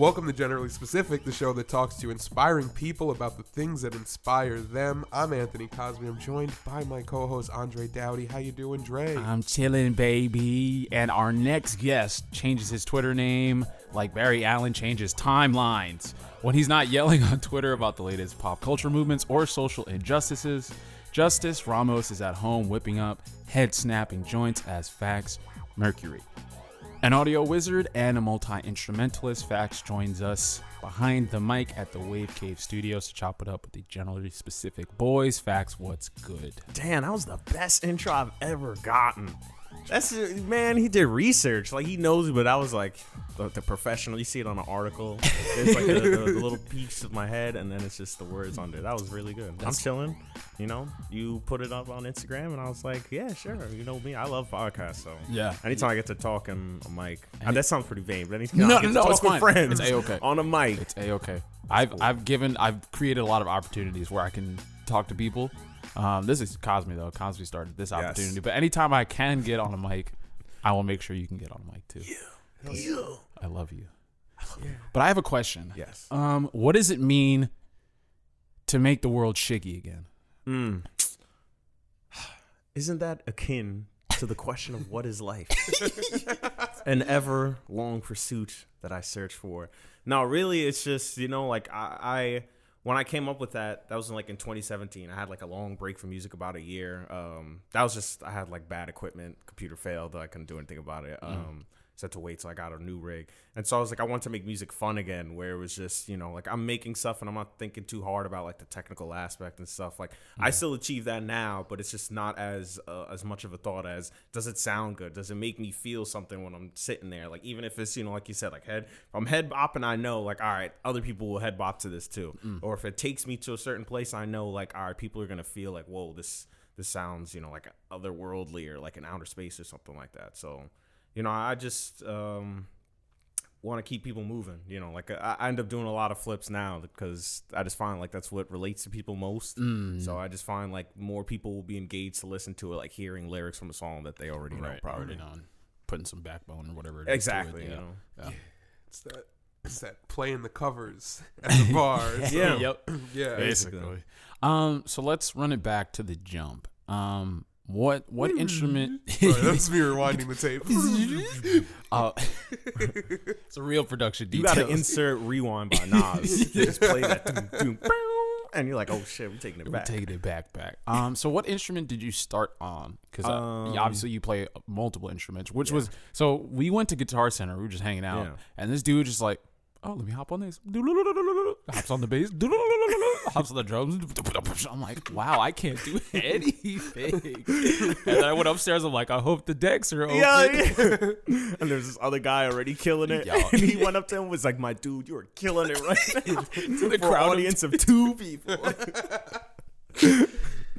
Welcome to Generally Specific, the show that talks to inspiring people about the things that inspire them. I'm Anthony Cosby. I'm joined by my co-host, Andre Dowdy. How you doing, Dre? I'm chilling, baby. And our next guest changes his Twitter name like Barry Allen changes timelines when he's not yelling on Twitter about the latest pop culture movements or social injustices. Justice Ramos is at home whipping up head-snapping joints as Max Mercury. An audio wizard and a multi-instrumentalist, Fax joins us behind the mic at the Wave Cave Studios to chop it up with the Generally Specific boys. Fax, what's good? Damn, that was the best intro I've ever gotten. That's, man, he did research. Like, he knows it, but I was like, the professional, you see it on an article. It's like the little peaks of my head, and then it's just the words on there. That was really good. I'm chilling. You know, you put it up on Instagram, and I was like, yeah, sure. You know me. I love podcasts, so. Yeah. Anytime I get to talk on a mic. That sounds pretty vain, but anytime I get to talk with friends on a mic. It's A-okay. I've created a lot of opportunities where I can talk to people. This is Cosme, though. Cosme started this opportunity. Yes. But anytime I can get on a mic, I will make sure you can get on a mic, too. Yeah. You. I love you. But I have a question. Yes. What does it mean to make the world shiggy again? Isn't that akin to the question of what is life? An ever-long pursuit that I search for. Now, really, it's just, you know, like, I when I came up with that, that was like in 2017. I had like a long break from music, about a year. That was just, I had like bad equipment, computer failed, I couldn't do anything about it. So I had to wait till I got a new rig. And so I was like, I want to make music fun again, where it was just, you know, like I'm making stuff and I'm not thinking too hard about like the technical aspect and stuff. Like I still achieve that now, but it's just not as much of a thought as, does it sound good? Does it make me feel something when I'm sitting there? Like even if it's, you know, like you said, like I'm head bopping, I know like, all right, other people will head bop to this too. Or if it takes me to a certain place, I know like, all right, people are going to feel like, whoa, this sounds, you know, like otherworldly or like in outer space or something like that. So, you know, I just want to keep people moving. You know, like I end up doing a lot of flips now because I just find like that's what relates to people most. So I just find like more people will be engaged to listen to it, like hearing lyrics from a song that they already know, probably. On putting some backbone or whatever. Exactly. You know. Yeah. It's that playing the covers at the bars. Yeah. Yep. Yeah. Basically. So let's run it back to the jump. What instrument? Sorry, that's me rewinding the tape. It's a real production detail. You gotta insert rewind by Nas. You just play that doom, doom, and you're like, oh shit, we're taking it back. We're taking it back. So what instrument did you start on? Because obviously you play multiple instruments, which was, so we went to Guitar Center. We were just hanging out, and this dude just like, oh, let me hop on this. Hops on the bass. Hops on the drums. I'm like, wow, I can't do anything. And then I went upstairs. I'm like, I hope the decks are open. And there's this other guy already killing it. And he went up to him and was like, my dude, you are killing it right now. To the crowd audience of two people.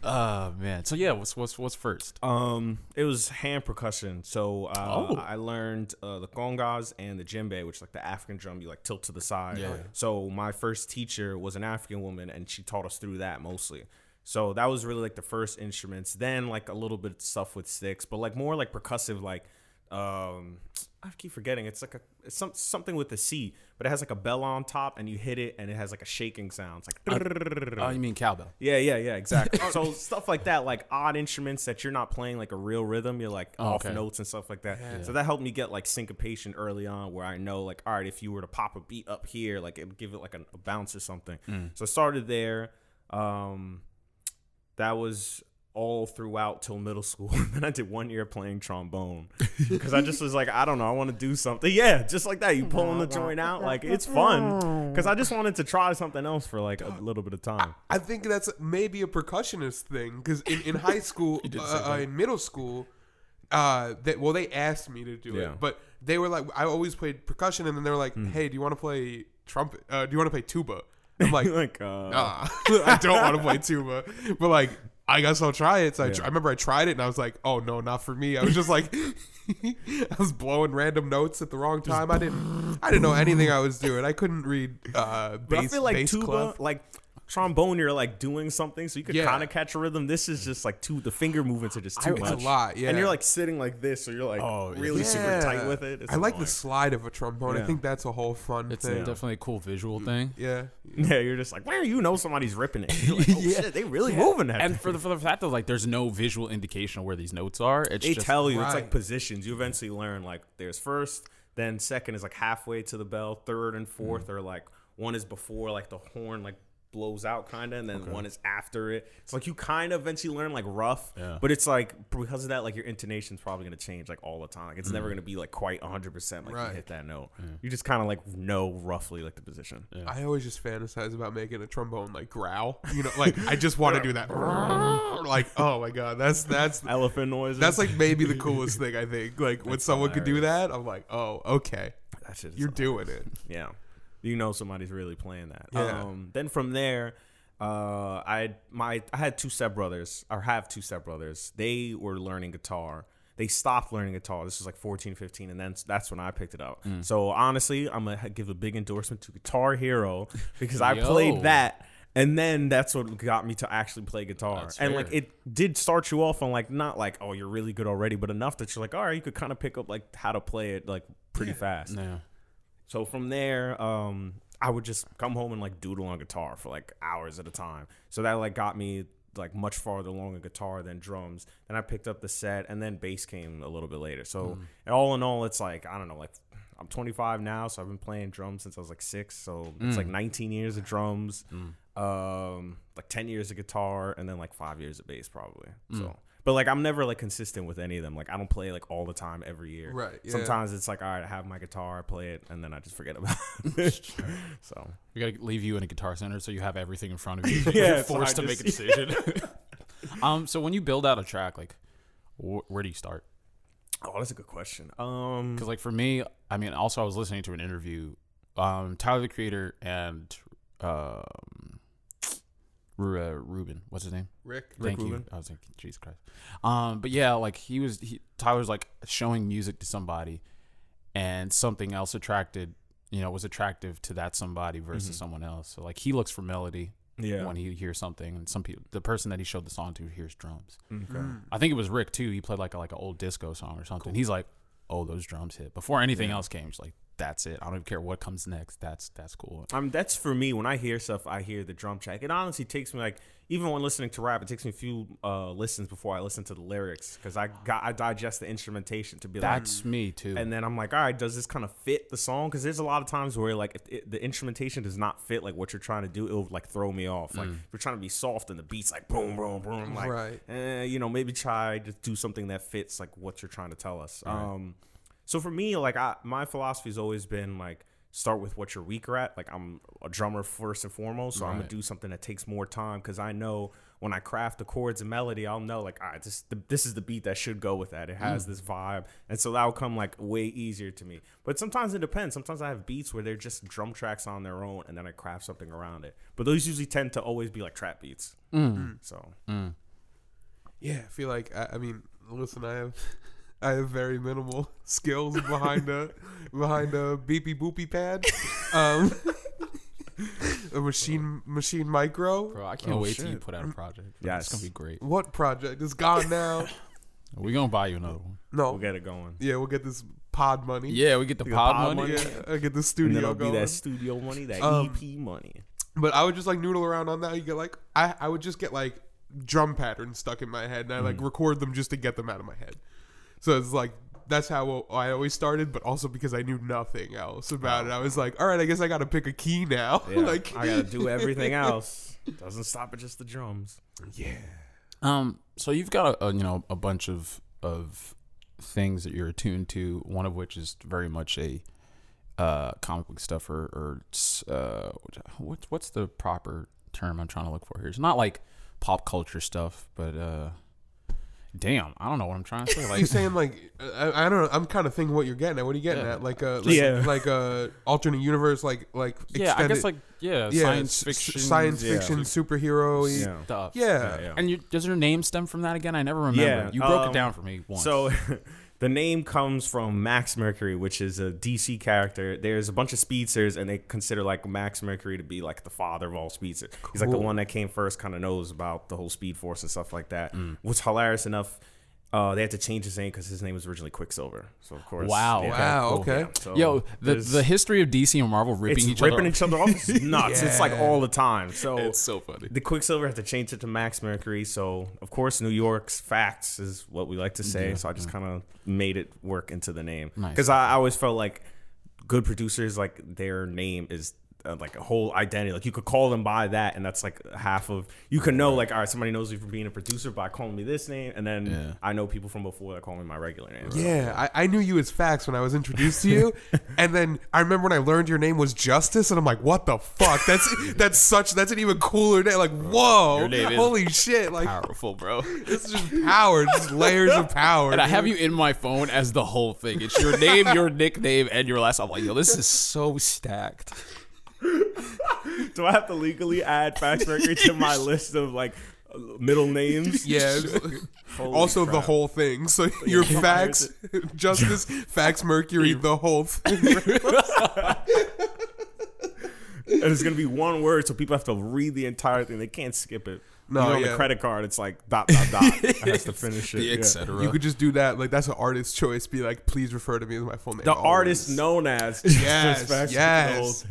Oh, man. So, yeah, what's first? It was hand percussion. So I learned the congas and the djembe, which is like the African drum you like tilt to the side. Yeah. So my first teacher was an African woman, and she taught us through that mostly. So that was really like the first instruments. Then like a little bit of stuff with sticks, but like more like percussive, like I keep forgetting. It's like something with a C, but it has like a bell on top, and you hit it, and it has like a shaking sound. It's like. Oh, you mean cowbell? Yeah, exactly. So stuff like that, like odd instruments that you're not playing like a real rhythm. You're like off notes and stuff like that. Yeah. So that helped me get like syncopation early on, where I know like, all right, if you were to pop a beat up here, like it would give it like a bounce or something. So I started there. That was all throughout till middle school. And then I did 1 year playing trombone because I just was like, I don't know, I want to do something. Yeah, just like that. You pulling the joint out, like it's fun because I just wanted to try something else for like a little bit of time. I think that's maybe a percussionist thing because in high school, in middle school, they asked me to do it, but they were like, I always played percussion, and then they were like, hey, do you want to play trumpet? Do you want to play tuba? I'm like, nah, I don't want to play tuba, but like, I guess I'll try it. So I remember I tried it and I was like, oh no, not for me. I was just like, I was blowing random notes at the wrong time. I didn't know anything I was doing. I couldn't read bass, but I feel like tuba, clef. Like trombone, you're like doing something, so you could kind of catch a rhythm. This is just like the finger movements are just too much. It's a lot, yeah. And you're like sitting like this, so you're like really super tight with it. It's annoying. Like the slide of a trombone. Yeah. I think that's a whole fun thing. It's definitely a cool visual thing. Yeah. Yeah, you're just like, where you know somebody's ripping it. You're like, oh shit, they really moving that. And for the fact that like there's no visual indication of where these notes are, it's they just tell you. Right. It's like positions. You eventually learn like there's first, then second is like halfway to the bell, third and fourth are like one is before like the horn like blows out kind of, and then one is after it. It's like you kind of eventually learn like rough, but it's like because of that like your intonation's probably going to change like all the time. Like, it's never going to be like quite 100% like you hit that note. You just kind of like know roughly like the position. Yeah. I always just fantasize about making a trombone like growl. You know, like I just want to do that. Like, oh my god, that's elephant noises. That's like maybe the coolest thing I think. Like that's when someone could do that, I'm like, oh okay, that shit is you're hilarious. Doing it. Yeah. You know somebody's really playing that. Yeah. Then from there, I had two stepbrothers, or have two stepbrothers. They were learning guitar. They stopped learning guitar. This was like 14, 15, and then that's when I picked it up. So honestly, I'm going to give a big endorsement to Guitar Hero because I played that. And then that's what got me to actually play guitar. That's and fair. Like it did start you off on like not like, oh, you're really good already, but enough that you're like, all right, you could kind of pick up like how to play it like pretty fast. Yeah. So from there, I would just come home and like doodle on guitar for like hours at a time. So that like got me like much farther along in guitar than drums. Then I picked up the set, and then bass came a little bit later. So all in all, it's like, I don't know, like I'm 25 now, so I've been playing drums since I was like 6. So it's like 19 years of drums, like 10 years of guitar, and then like 5 years of bass probably. So. But, like, I'm never, like, consistent with any of them. Like, I don't play, like, all the time every year. Right. Yeah. Sometimes it's like, all right, I have my guitar, I play it, and then I just forget about it. So. We got to leave you in a Guitar Center so you have everything in front of you. You're forced to make a decision. So when you build out a track, like, where do you start? Oh, that's a good question. Because, like, for me, I mean, also I was listening to an interview. Tyler the Creator and... Rubin, what's his name? Rick Rubin. You. I was thinking, Jesus Christ. But yeah, like Tyler's like showing music to somebody, and something else was attractive to that somebody versus someone else. So like he looks for melody when he hears something, and some people, the person that he showed the song to, hears drums. Okay. I think it was Rick too. He played like an old disco song or something. Cool. He's like, oh, those drums hit before anything else came. He's like, that's it. I don't even care what comes next. That's cool. That's for me. When I hear stuff, I hear the drum track. It honestly takes me like, even when listening to rap, it takes me a few listens before I listen to the lyrics because I digest the instrumentation to be like. That's me too. And then I'm like, all right, does this kind of fit the song? Because there's a lot of times where like if the instrumentation does not fit like what you're trying to do, it'll like throw me off. Like if you're trying to be soft and the beat's like boom, boom, boom, like maybe try to do something that fits like what you're trying to tell us. Right. So for me, like my philosophy has always been like start with what you're weaker at. Like I'm a drummer first and foremost, so I'm gonna do something that takes more time because I know when I craft the chords and melody, I'll know like all right, this is the beat that should go with that. It has this vibe, and so that'll come like way easier to me. But sometimes it depends. Sometimes I have beats where they're just drum tracks on their own, and then I craft something around it. But those usually tend to always be like trap beats. Mm. So yeah, I feel like I have very minimal skills behind a beepy boopy pad, a machine micro. Bro, I can't wait till you put out a project. Yeah, it's gonna be great. What project? It's gone now. We're gonna buy you another one. No, we'll get it going. Yeah, we'll get this pod money. Yeah, we get the pod money. Yeah, I get the studio and then going. Be that studio money, that EP money. But I would just like noodle around on that. You get like I would just get like drum patterns stuck in my head, and I like record them just to get them out of my head. So it's like, that's how I always started, but also because I knew nothing else about it. I was like, all right, I guess I got to pick a key now. Yeah, like, I got to do everything else. Doesn't stop at just the drums. Yeah. So you've got a bunch of things that you're attuned to, one of which is very much a comic book stuff or what's the proper term I'm trying to look for here? It's not like pop culture stuff, but... Damn, I don't know what I'm trying to say. Like, you're saying like I don't know. I'm kind of thinking what you're getting at. What are you getting at? Like a alternate universe, like extended, I guess science fiction, superhero-y stuff. Yeah. And does your name stem from that again? I never remember. You broke it down for me once. So The name comes from Max Mercury, which is a DC character. There's a bunch of speedsters, and they consider like Max Mercury to be like the father of all speedsters. Cool. He's like the one that came first, kind of knows about the whole speed force and stuff like that. Mm. What's hilarious enough, they had to change his name because his name was originally Quicksilver. So of course, wow, okay. Yeah, so yo, the history of DC and Marvel ripping each other off is nuts. Yeah. It's like all the time. So it's so funny. The Quicksilver had to change it to Max Mercury. So of course, New York's facts is what we like to say. Yeah. So I just kind of made it work into the name because I always felt like good producers, like their name is like a whole identity. Like you could call them by that, and that's like half of you can know. Like, all right, somebody knows me for being a producer by calling me this name, and then I know people from before that call me my regular name. Yeah, I knew you as Facts when I was introduced to you, and then I remember when I learned your name was Justice, and I'm like, what the fuck? That's an even cooler name. Like, whoa, holy shit! Like, powerful, bro. This is just power, just layers of power. And dude, I have you in my phone as the whole thing. It's your name, your nickname, and your last. I'm like, yo, this is so stacked. Do I have to legally add Max Mercury to my list of like middle names? Yes. Also crap. The whole thing. So your Facts, Justice, Facts Mercury, the whole thing. And it's gonna be one word, so people have to read the entire thing. They can't skip it. No, you know, on the credit card, it's like dot dot dot. It has to finish it, etc. You could just do that. Like that's an artist's choice. Be like, please refer to me as my full name. The always. Artist known as. Yes, yes.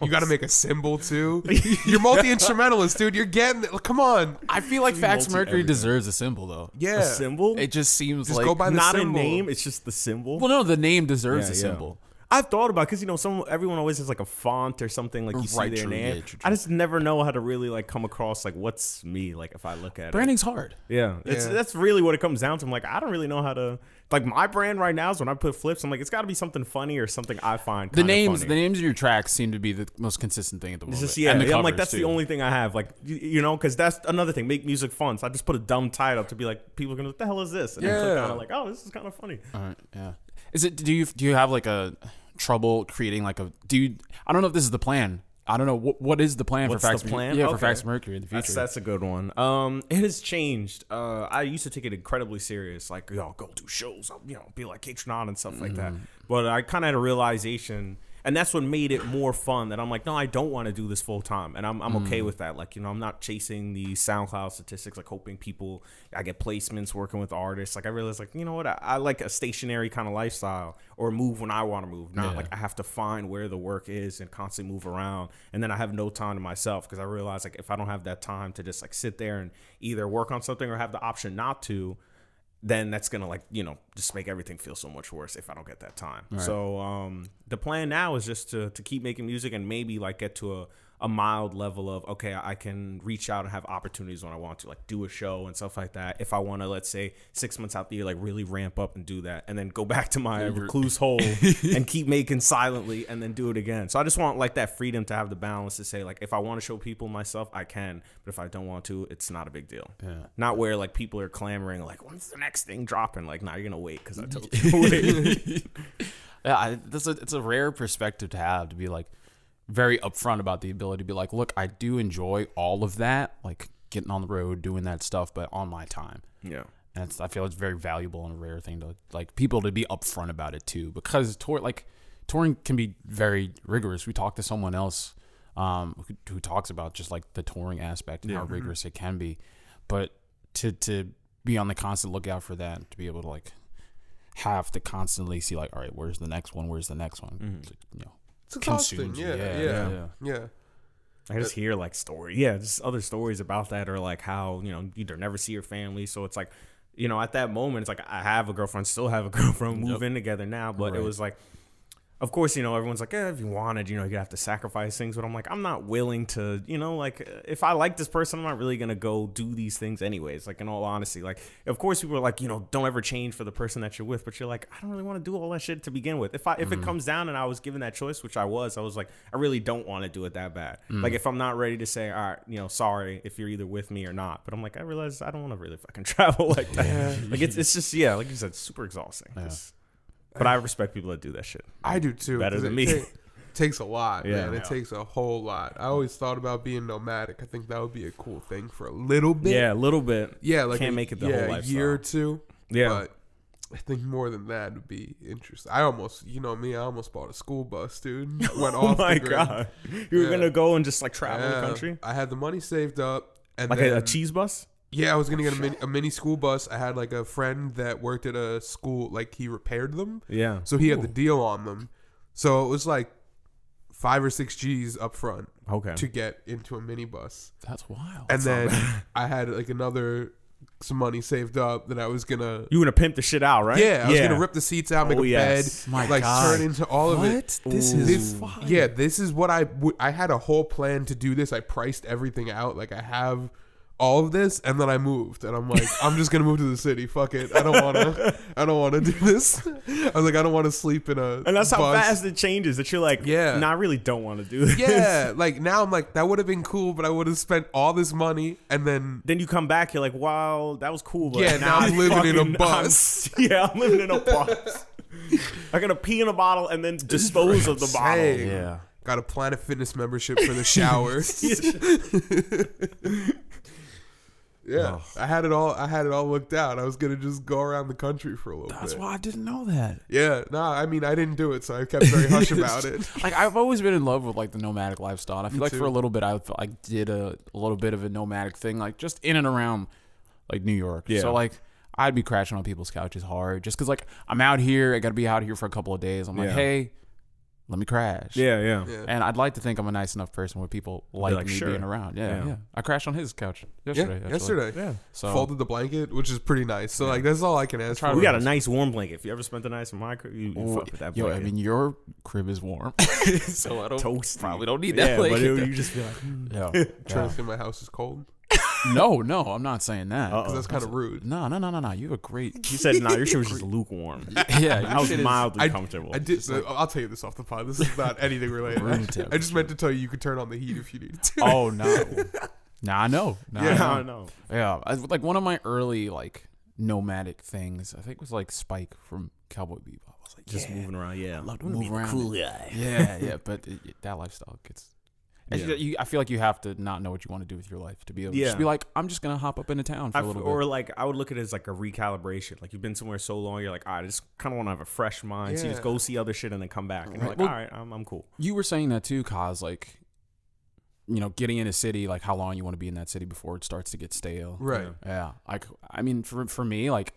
You got to make a symbol too. You're multi-instrumentalist, dude. You're getting it. Come on. I feel like Fax Mercury deserves a symbol though. Yeah, a symbol. It just seems just like go by the not symbol. A name. It's just the symbol. Well, no, the name deserves a symbol. I've thought about it because, you know, everyone always has like a font or something like you see their name. Yeah, I just never know how to really like come across like what's me like if I look at Branding's it. Branding's hard. Yeah, that's really what it comes down to. I'm like, I don't really know how to like my brand right now is when I put flips. I'm like, it's got to be something funny or something I find the names of your tracks seem to be the most consistent thing at the moment. Just, and the I'm like, that's too. The only thing I have. Like, you know, because that's another thing. Make music fun. So I just put a dumb title to be like, people are gonna, what the hell is this? And then click on it like, oh, this is kind of funny. All right. Yeah. Is it? Do you have like a trouble creating like a dude? I don't know if this is the plan. I don't know what is the plan. What's for Fax Mercury? Yeah, okay. For Fax Mercury in the future. That's a good one. It has changed. I used to take it incredibly serious, like I'll go do shows, I'll, you know, be like K-Tron and stuff like that. But I kind of had a realization, and that's what made it more fun. That I'm like, no, I don't want to do this full time, and I'm okay with that. Like, you know, I'm not chasing the SoundCloud statistics, like hoping people I get placements working with artists. Like, I realized, like, you know what, I like a stationary kind of lifestyle, or move when I want to move, not like I have to find where the work is and constantly move around, and then I have no time to myself because I realized like if I don't have that time to just like sit there and either work on something or have the option not to, then that's going to, like, you know, just make everything feel so much worse if I don't get that time. Right. So the plan now is just to keep making music and maybe, like, get to a mild level of, okay, I can reach out and have opportunities when I want to, like, do a show and stuff like that. If I want to, let's say, 6 months out the year, like, really ramp up and do that and then go back to my recluse hole and keep making silently and then do it again. So I just want, like, that freedom to have the balance to say, like, if I want to show people myself, I can. But if I don't want to, it's not a big deal. Yeah. Not where, like, people are clamoring, like, when's the next thing dropping? Like, nah, you're going to wait because I told you to wait. It's a rare perspective to have, to be, like, very upfront about the ability to be like, look, I do enjoy all of that, like getting on the road, doing that stuff, but on my time. Yeah. And I feel it's very valuable and a rare thing to like people to be upfront about it too, because touring can be very rigorous. We talked to someone else who talks about just like the touring aspect and how rigorous it can be, but to be on the constant lookout for that and to be able to like have to constantly see like, all right, where's the next one? Like, you know, it's exhausting. Yeah. I just hear like stories. Yeah, just other stories about that, or like how, you know, you never see your family. So it's like, you know, at that moment, it's like I have a girlfriend, still have a girlfriend, move in together now. But it was like, of course, you know, everyone's like, if you wanted, you know, you have to sacrifice things. But I'm like, I'm not willing to, you know, like, if I like this person, I'm not really going to go do these things anyways. Like, in all honesty, like, of course, people are like, you know, don't ever change for the person that you're with. But you're like, I don't really want to do all that shit to begin with. If it comes down and I was given that choice, which I was like, I really don't want to do it that bad. Like, if I'm not ready to say, all right, you know, sorry if you're either with me or not. But I'm like, I realize I don't want to really fucking travel like that. Yeah. Like, it's just, yeah, like you said, super exhausting. Yeah. But I respect people that do that shit. I do too. Better than me. Takes a lot, man. It takes a whole lot. I always thought about being nomadic. I think that would be a cool thing for a little bit. Yeah, a little bit. Yeah, like can't make it the whole lifestyle. A year or two. Yeah, but I think more than that would be interesting. I almost, you know me, I almost bought a school bus, dude. Went off. Oh my god! You were gonna go and just like travel the country. I had the money saved up, and like then, a cheese bus. Yeah, I was gonna get a mini school bus. I had like a friend that worked at a school, like he repaired them. Yeah. So he had the deal on them. So it was like 5 or 6 G's up front. Okay. To get into a mini bus. That's wild. And then I had like some money saved up that I was gonna. You gonna pimp the shit out, right? Yeah, I was gonna rip the seats out, make a bed, turn into all of it. This is what I had a whole plan to do this. I priced everything out. Like I have all of this, and then I moved, and I'm like, I'm just gonna move to the city. Fuck it, I don't wanna do this. I was like, I don't want to sleep in a. And that's how fast it changes. That you're like, no, I really don't want to do this. Yeah, like now I'm like, that would have been cool, but I would have spent all this money, and then you come back, you're like, wow, that was cool, but now I'm living in a bus. I'm living in a bus. I gotta pee in a bottle and then dispose of the bottle. Yeah, got a Planet Fitness membership for the shower. Yeah, oh. I had it all looked out. I was going to just go around the country for a little bit. That's why I didn't know that. Yeah, I mean, I didn't do it, so I kept very hush about it. Like, I've always been in love with, like, the nomadic lifestyle. I feel like for a little bit, I did a little bit of a nomadic thing, like, just in and around, like, New York. Yeah. So, like, I'd be crashing on people's couches hard just because, like, I'm out here. I got to be out here for a couple of days. I'm like, hey, let me crash. Yeah. And I'd like to think I'm a nice enough person where people like me being around. Yeah. I crashed on his couch yesterday. Yeah. So folded the blanket, which is pretty nice. So like that's all I can ask for. We got a nice warm blanket. If you ever spent the night in my crib, you fuck with that blanket. I mean your crib is warm, so I don't probably don't need that blanket. But you just feel like, trying to say my house is cold. No, I'm not saying that. Because that's kind of rude. No. You have a great... You said, your shit was just lukewarm. Yeah, I was mildly comfortable. I'll tell you this off the pod. This is not anything related. I just meant to tell you could turn on the heat if you needed to. Oh, no. I know. Yeah, like one of my early like nomadic things, I think was like Spike from Cowboy Bebop. I was like, just moving around, I love to move around. Cool guy. Yeah, but that lifestyle gets... Yeah. I feel like you have to not know what you want to do with your life to be able to just be like, I'm just going to hop up into town for a little bit. Or like, I would look at it as like a recalibration. Like you've been somewhere so long, you're like, I just kind of want to have a fresh mind. So you just go see other shit and then come back. And you're like, all right, I'm cool. You were saying that too, Kaz, like, you know, getting in a city, like how long you want to be in that city before it starts to get stale. Right. Yeah. Like, I mean, for me, like,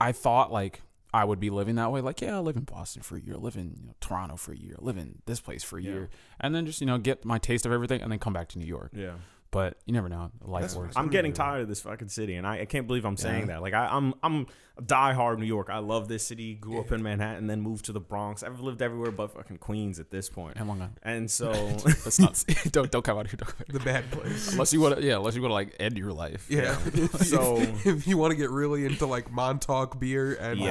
I thought like, I would be living that way. Like, I live in Boston for a year, live in Toronto for a year, live in this place for a year, and then just, get my taste of everything and then come back to New York. Yeah. But you never know. Life works. I'm getting tired of this fucking city, and I can't believe I'm saying that. Like, I'm a diehard New York. I love this city. Grew up in Manhattan, then moved to the Bronx. I've lived everywhere but fucking Queens at this point. Hang on. And so let's not don't come out here. The bad place. Unless you want to like end your life. Yeah. So if you want to get really into like Montauk beer and Long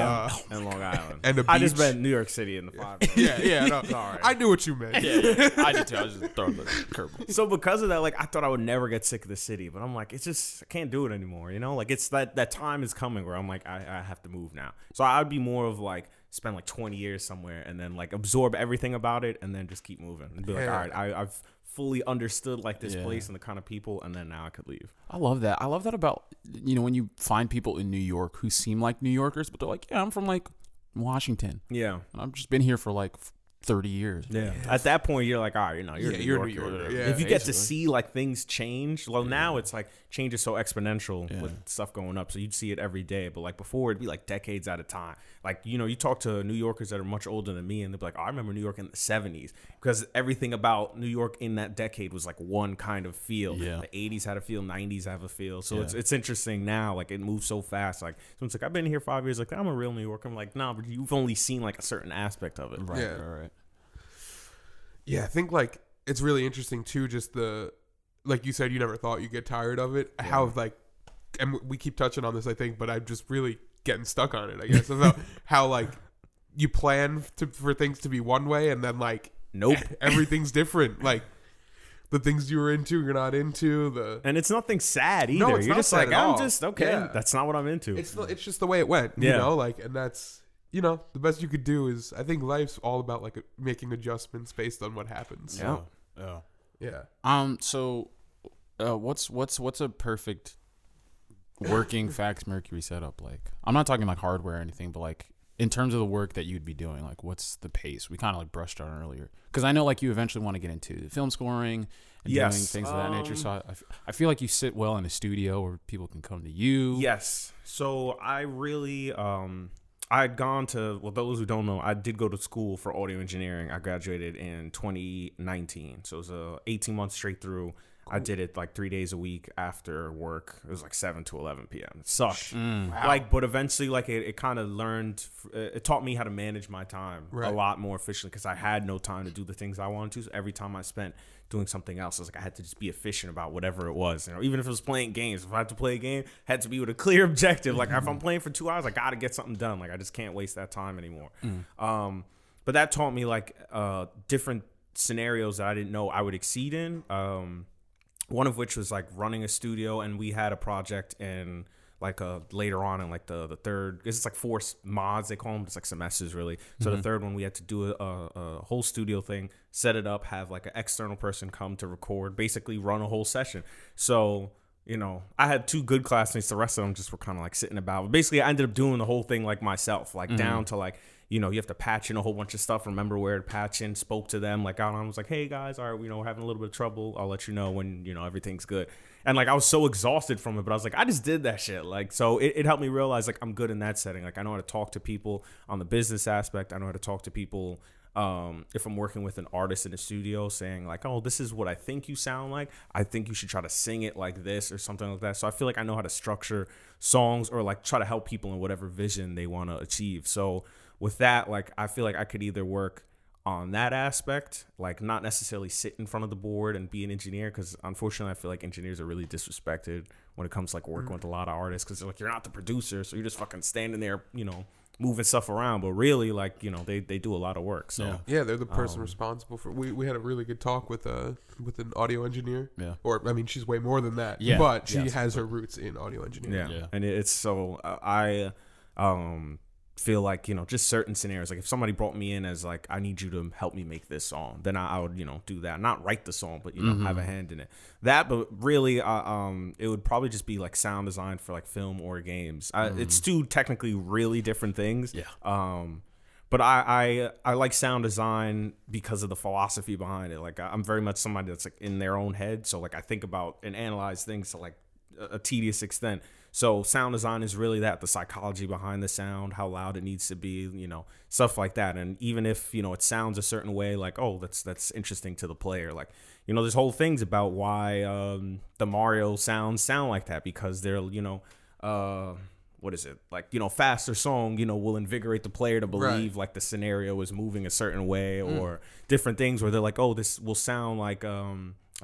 Island and the beach. I just meant New York City in the 5 minutes. No, sorry. I knew what you meant. Yeah. I did too. I was just throwing the curveball. So because of that, like I thought I would never get sick of the city, but I'm like, it's just I can't do it anymore, like it's that time is coming where I'm like I have to move now. So I'd be more of like spend like 20 years somewhere and then like absorb everything about it and then just keep moving and be like, all right, I've fully understood like this place and the kind of people, and then now I could leave. I love that about when you find people in New York who seem like New Yorkers, but they're like, I'm from like Washington, and I've just been here for like 30 years. At that point you're like, all right, you're New Yorker. If you get to see like things change, now it's like change is so exponential with stuff going up, so you'd see it every day, but like before it'd be like decades at a time. Like you talk to New Yorkers that are much older than me and they'd be like, I remember New York in the 70s, because everything about New York in that decade was like one kind of feel. The 80s had a feel, 90s have a feel, so it's interesting now, like it moves so fast. Like someone's like, I've been here 5 years, like I'm a real New Yorker. I'm like, no, but you've only seen like a certain aspect of it. Right. Yeah, I think like it's really interesting too, just the, like you said, you never thought you'd get tired of it. How like, and we keep touching on this, I think, but I'm just really getting stuck on it, I guess, about how like you plan for things to be one way and then like, nope, everything's different. Like the things you were into, you're not into. And it's nothing sad either. No, it's not just sad like, at all. I'm just, okay, that's not what I'm into. It's just the way it went, like, and that's... the best you could do is, I think life's all about like making adjustments based on what happens. So what's a perfect working Fax Mercury setup like? I'm not talking like hardware or anything, but like in terms of the work that you'd be doing, like what's the pace? We kind of like brushed on earlier because I know like you eventually want to get into film scoring and doing things of that nature. So I feel like you sit well in a studio where people can come to you. Yes. So I really, I had gone to, well, those who don't know, I did go to school for audio engineering. I graduated in 2019. So it was 18 months straight through. Cool. I did it like 3 days a week after work. It was like 7 to 11 p.m. It sucked. Wow. Like, but eventually, like, it kind of learned, it taught me how to manage my time a lot more efficiently because I had no time to do the things I wanted to. So every time I spent doing something else, I was like, I had to just be efficient about whatever it was. You know, even if it was playing games, if I had to play a game, it had to be with a clear objective. Like, if I'm playing for 2 hours, I got to get something done. Like, I just can't waste that time anymore. But that taught me, like, different scenarios that I didn't know I would exceed in. One of which was like running a studio, and we had a project in like later on in like the third, it's like four mods they call them, it's like semesters really. So the third one we had to do a whole studio thing, set it up, have like an external person come to record, basically run a whole session. So, you know, I had two good classmates, the rest of them just were kind of like sitting about. But basically I ended up doing the whole thing like myself, like down to like, you know, you have to patch in a whole bunch of stuff. Remember where to patch in, spoke to them. Like, I was like, hey, guys, all right, you know, we're having a little bit of trouble. I'll let you know when, you know, everything's good. And, like, I was so exhausted from it, but I was like, I just did that shit. Like, so it helped me realize, like, I'm good in that setting. Like, I know how to talk to people on the business aspect. I know how to talk to people if I'm working with an artist in a studio saying, like, oh, this is what I think you sound like. I think you should try to sing it like this or something like that. So I feel like I know how to structure songs or, like, try to help people in whatever vision they want to achieve. So with that, like, I feel like I could either work on that aspect, like not necessarily sit in front of the board and be an engineer, because unfortunately I feel like engineers are really disrespected when it comes to like working with a lot of artists, because they're like, you're not the producer, so you're just fucking standing there, you know, moving stuff around. But really, like, you know, they do a lot of work. So yeah they're the person responsible for. We had a really good talk with an audio engineer. Or I mean, she's way more than that. But she has her roots in audio engineering. And it's so I feel like, you know, just certain scenarios, like if somebody brought me in as like, I need you to help me make this song, then I would, you know, do that, not write the song, but, you know, have a hand in it, that. But really it would probably just be like sound design for like film or games. It's two technically really different things. But I like sound design because of the philosophy behind it. Like I'm very much somebody that's like in their own head, so like I think about and analyze things to like a tedious extent. So sound design is really that, the psychology behind the sound, how loud it needs to be, you know, stuff like that. And even if, you know, it sounds a certain way, like, oh, that's interesting to the player. Like, you know, there's whole things about why the Mario sounds sound like that, because they're, you know, what is it? Like, you know, faster song, you know, will invigorate the player to believe like the scenario is moving a certain way, or different things where they're like, oh, this will sound like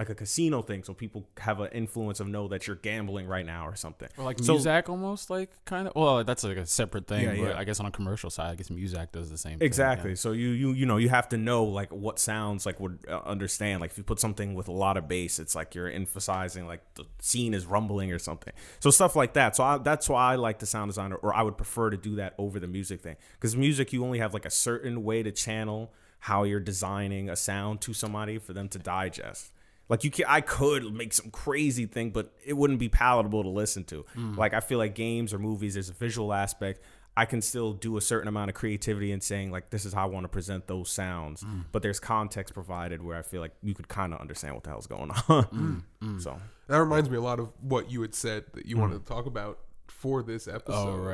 a casino thing, so people have an influence of know that you're gambling right now or something. Or like so, Muzak almost, like, kind of. Well, that's like a separate thing. But I guess on a commercial side, I guess Muzak does the same thing. So you know, you have to know like what sounds like would understand. Like if you put something with a lot of bass, it's like you're emphasizing like the scene is rumbling or something. So stuff like that. So that's why I like the sound designer, or I would prefer to do that over the music thing, because music you only have like a certain way to channel how you're designing a sound to somebody for them to digest. Like I could make some crazy thing, but it wouldn't be palatable to listen to. Like I feel like games or movies, there's a visual aspect. I can still do a certain amount of creativity in saying like, this is how I want to present those sounds. But there's context provided where I feel like you could kind of understand what the hell's going on. So that reminds me a lot of what you had said that you wanted to talk about for this episode.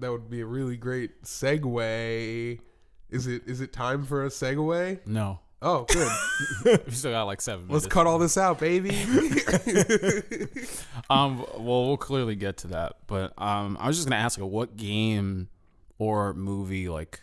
That would be a really great segue. Is it time for a segue? No. Oh, good. We still got like 7 minutes. Let's cut all this out, baby. Well, we'll clearly get to that, but I was just gonna ask, what game or movie like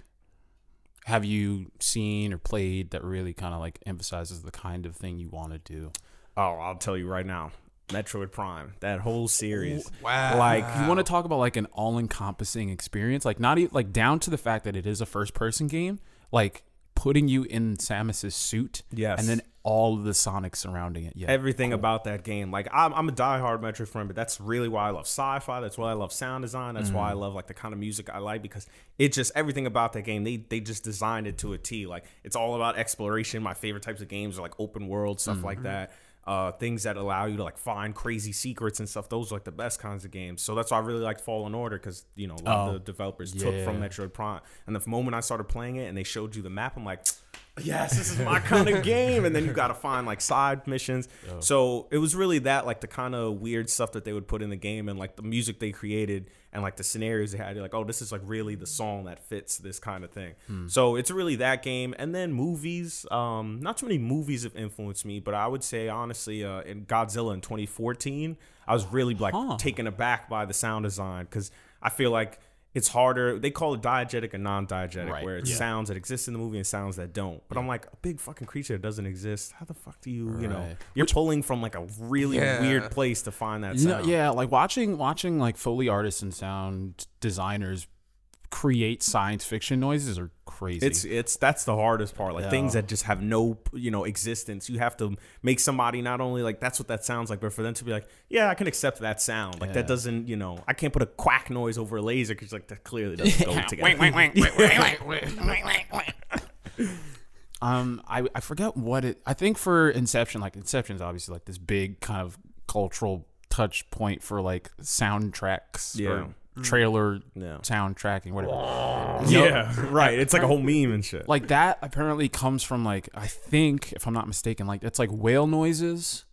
have you seen or played that really kind of like emphasizes the kind of thing you want to do? Oh, I'll tell you right now. Metroid Prime, that whole series. Wow. Like, you want to talk about like an all-encompassing experience? Like, not even like down to the fact that it is a first-person game. Like, putting you in Samus's suit, and then all of the Sonic surrounding it. Everything about that game. Like, I'm a diehard Metroid fan, but that's really why I love sci-fi. That's why I love sound design. That's why I love like the kind of music I like, because it just, everything about that game, they just designed it to a T. Like, it's all about exploration. My favorite types of games are like open world, stuff like that. things that allow you to like find crazy secrets and stuff. Those are like the best kinds of games. So that's why I really like Fallen Order, because you know a lot of the developers took from Metroid Prime. And the moment I started playing it and they showed you the map, I'm like, yes, this is my kind of game. And then you got to find like side missions. Oh. So it was really that, like the kind of weird stuff that they would put in the game and like the music they created and like the scenarios they had. You're like, oh, this is like really the song that fits this kind of thing. Hmm. So it's really that game. And then movies. Not too many movies have influenced me, but I would say honestly, in Godzilla in 2014, I was really like taken aback by the sound design, because I feel like it's harder. They call it diegetic and non-diegetic, right, where it's sounds that exist in the movie and sounds that don't. But I'm like, a big fucking creature that doesn't exist. How the fuck do you, you know, you're pulling from like a really weird place to find that sound. No, yeah, like watching like Foley artists and sound designers create science fiction noises are crazy. That's the hardest part, like things that just have no, you know, existence. You have to make somebody not only like that's what that sounds like, but for them to be like, yeah, I can accept that sound, like that doesn't, you know, I can't put a quack noise over a laser, because like that clearly doesn't go together. I forget what it, I think for Inception, like Inception's obviously like this big kind of cultural touch point for like soundtracks or trailer soundtracking, whatever. Right, it's like a whole meme and shit like that. Apparently comes from like, I think if I'm not mistaken, like it's like whale noises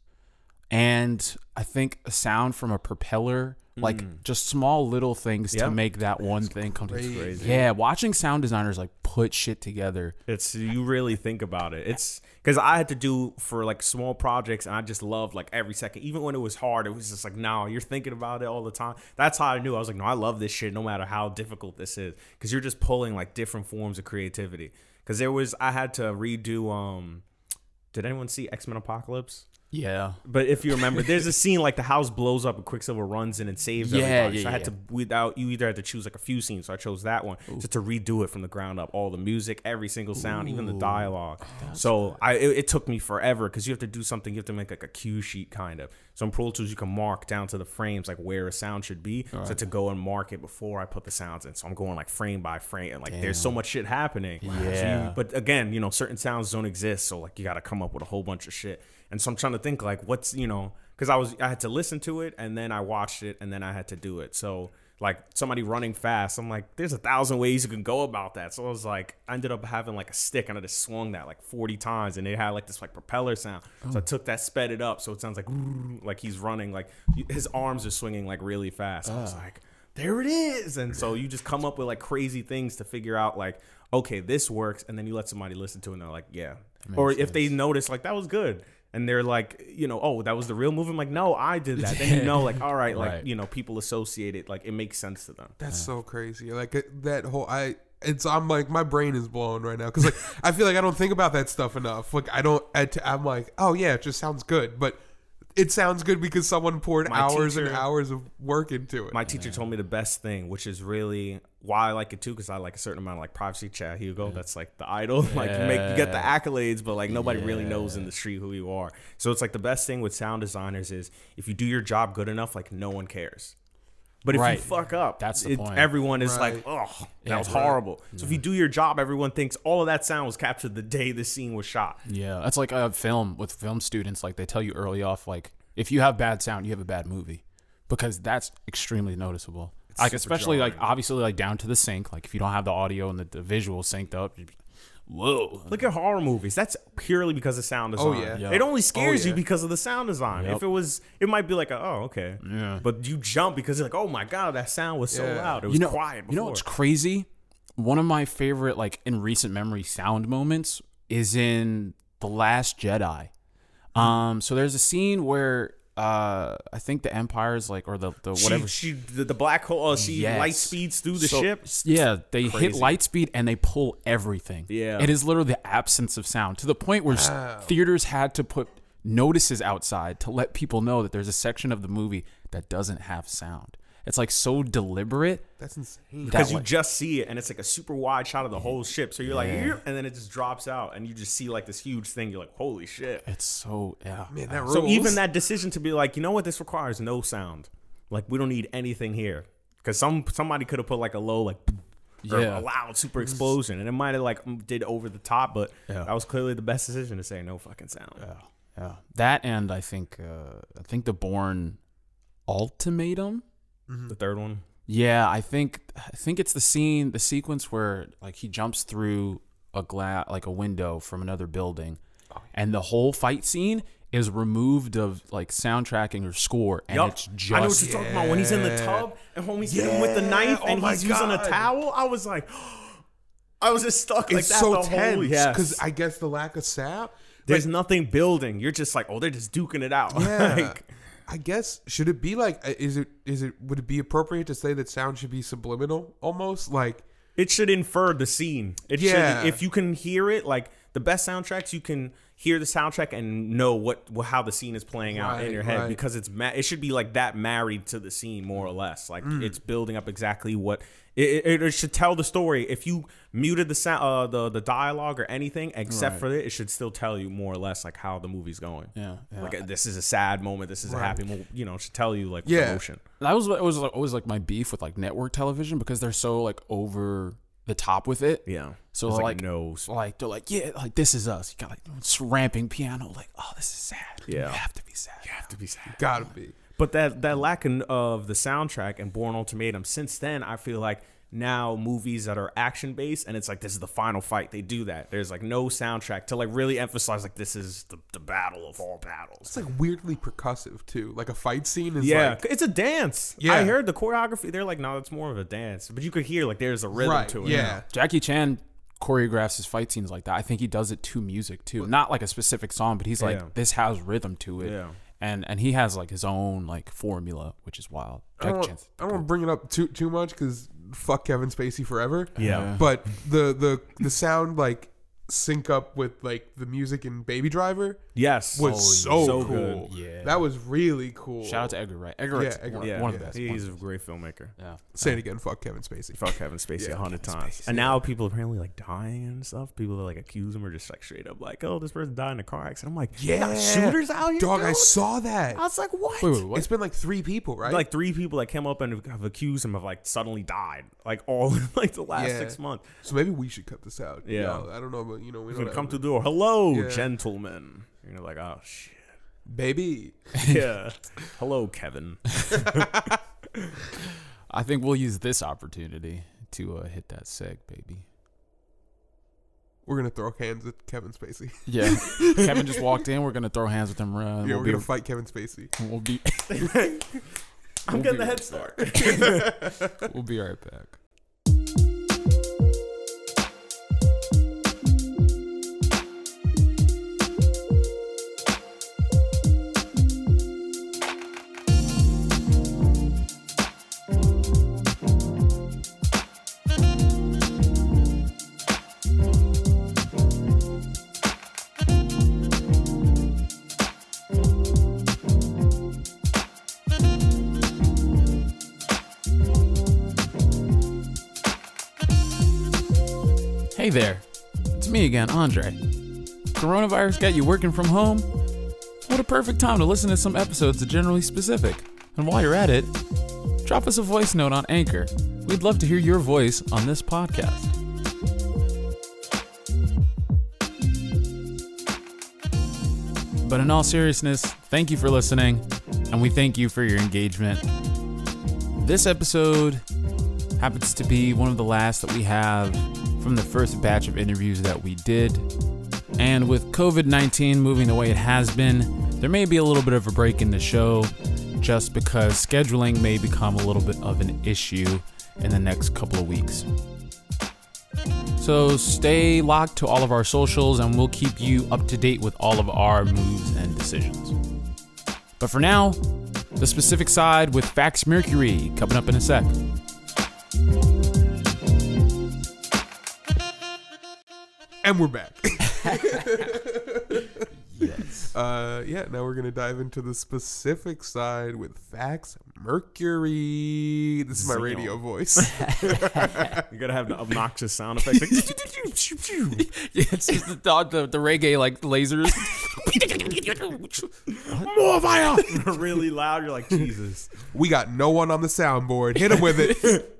and I think a sound from a propeller, like just small little things to make that one thing come together. Yeah, watching sound designers like put shit together, it's, you really think about it. It's because I had to do for like small projects and I just loved like every second, even when it was hard. It was just like, no, you're thinking about it all the time. That's how I knew. I was like, no, I love this shit no matter how difficult this is, because you're just pulling like different forms of creativity. Because there was, I had to redo did anyone see X-Men Apocalypse? Yeah, but if you remember, there's a scene like the house blows up and Quicksilver runs in and saves everybody. So I had to, without, you either had to choose like a few scenes. So I chose that one just to redo it from the ground up. All the music, every single sound, even the dialogue. So it took me forever, because you have to do something. You have to make like a cue sheet kind of. So in Pro Tools, you can mark down to the frames like where a sound should be. Right. So to go and mark it before I put the sounds in. So I'm going like frame by frame, and like there's so much shit happening. Yeah. So but again, you know, certain sounds don't exist. So like you got to come up with a whole bunch of shit. And so I'm trying to think like what's, you know, because I had to listen to it and then I watched it and then I had to do it. So like somebody running fast, I'm like, there's 1,000 ways you can go about that. So I was like, I ended up having like a stick and I just swung that like 40 times and it had like this like propeller sound. So I took that, sped it up. So it sounds like he's running, like his arms are swinging like really fast. I was like, there it is. And so you just come up with like crazy things to figure out like, okay, this works. And then you let somebody listen to it and they're like, yeah. Or if they notice like that was good. And they're like, you know, oh, that was the real movie. I'm like, no, I did that. Then you know, like, all right, like, you know, people associate it. Like, it makes sense to them. That's so crazy. Like, that whole, I'm like, my brain is blown right now. Because, like, I feel like I don't think about that stuff enough. Like, I'm like, oh, yeah, it just sounds good. But it sounds good because someone poured hours of work into it. My teacher told me the best thing, which is really why I like it too, because I like a certain amount of like privacy. Chad Hugo, that's like the idol. Like you get the accolades, but like nobody really knows in the street who you are. So it's like the best thing with sound designers is if you do your job good enough, like no one cares. But if you fuck up, that's the point. Everyone is like, oh, that was horrible. So if you do your job, everyone thinks all of that sound was captured the day the scene was shot. Yeah, that's like a film with film students. Like they tell you early off, like if you have bad sound, you have a bad movie, because that's extremely noticeable. Like especially jarring. Like obviously like down to the sync, like if you don't have the audio and the visual synced up, you'd be, whoa. Look at horror movies. That's purely because of sound design. Oh yeah, yep. It only scares you because of the sound design. Yep. If it was, it might be like a, oh okay, yeah. But you jump because you're like, oh my god, that sound was so loud. It was quiet before. You know what's crazy? One of my favorite like in recent memory sound moments is in The Last Jedi. So there's a scene where. I think the Empire's like, or the whatever the black hole. She light speeds through the ship. Yeah, they hit light speed and they pull everything. Yeah, it is literally the absence of sound to the point where theaters had to put notices outside to let people know that there's a section of the movie that doesn't have sound. It's like so deliberate. That's insane. Because you just see it and it's like a super wide shot of the whole ship. So you're like, and then it just drops out and you just see like this huge thing. You're like, holy shit. It's so, man, that rules. So even that decision to be like, you know what? This requires no sound. Like we don't need anything here. Because somebody could have put like a low, like, or a loud super explosion. And it might have like did over the top, but that was clearly the best decision to say no fucking sound. Yeah. Yeah, that, and I think the Bourne Ultimatum, the third one. Yeah, I think it's the sequence where like he jumps through a window from another building, and the whole fight scene is removed of like soundtracking or score, and it's just. I know what you're talking about when he's in the tub and homie's hitting him with the knife and he's using a towel. I was like, I was just stuck like that so tense because I guess the lack of sap. There's nothing building. You're just like, oh, they're just duking it out. Yeah. I guess, should it be like, would it be appropriate to say that sound should be subliminal almost? Like, it should infer the scene. It should, if you can hear it, like the best soundtracks, you can hear the soundtrack and know how the scene is playing out in your head because it's it should be like that married to the scene more or less. Like it's building up exactly what it should tell the story. If you muted the sound, the dialogue or anything except for it should still tell you more or less like how the movie's going. Yeah, yeah. Like this is a sad moment. This is a happy moment. You know, it should tell you like emotion. That was always like my beef with like network television because they're so like over the top with it. Yeah. So like no, like they're like, yeah, like this is us. You got like it's ramping piano, like, oh, this is sad. Yeah. You have to be sad. You have to be sad. You gotta be. But that lack of the soundtrack and Bourne Ultimatum, since then I feel like now movies that are action based and it's like this is the final fight. They do that. There's like no soundtrack to like really emphasize like this is the battle of all battles. It's like weirdly percussive too. Like a fight scene is like it's a dance. Yeah. I heard the choreography. They're like, no, it's more of a dance. But you could hear like there's a rhythm to it. Yeah. Jackie Chan choreographs his fight scenes like that. I think he does it to music too. Not like a specific song, but he's like this has rhythm to it. Yeah. And he has like his own like formula, which is wild. I don't want to bring it up too much because fuck Kevin Spacey forever. Yeah. But the sound like sync up with like the music in Baby Driver. Yes. Was so cool. Good. Yeah. That was really cool. Shout out to Edgar Wright. Edgar Wright's one of the best. He's a great filmmaker. Yeah. Say it again. Fuck Kevin Spacey. Fuck Kevin Spacey 100 times. And now people apparently like dying and stuff. People that like accuse him or just like straight up like, oh, this person died in a car accident. I'm like, yeah, shooters out here. Dog, dude? I saw that. I was like, what? Wait, what? It's been like 3 people, right? Like 3 people that came up and have accused him of like suddenly died. Like all like the last 6 months. So maybe we should cut this out. Yeah. You know, I don't know. But, you know, he's gonna come to the door. Hello, gentlemen. You're like, oh shit, baby. Yeah. Hello, Kevin. I think we'll use this opportunity to hit that seg, baby. We're gonna throw hands with Kevin Spacey. Yeah. Kevin just walked in. We're gonna throw hands with him. We're gonna fight Kevin Spacey. We'll be. I'm getting the head start. We'll be right back. Hey there, it's me again, Andre. Coronavirus got you working from home? What a perfect time to listen to some episodes of Generally Specific. And while you're at it, drop us a voice note on Anchor. We'd love to hear your voice on this podcast. But in all seriousness, thank you for listening, and we thank you for your engagement. This episode happens to be one of the last that we have from the first batch of interviews that we did. And with COVID-19 moving the way it has been, there may be a little bit of a break in the show just because scheduling may become a little bit of an issue in the next couple of weeks. So stay locked to all of our socials and we'll keep you up to date with all of our moves and decisions. But for now, the specific side with Max Mercury coming up in a sec. And we're back. Yes. Now we're going to dive into the specific side with Max Mercury. This is my radio voice. You're going to have the obnoxious sound effects. Like, yeah, it's just the dog, the reggae, like, lasers. More fire! Really loud. You're like, Jesus. We got no one on the soundboard. Hit him with it.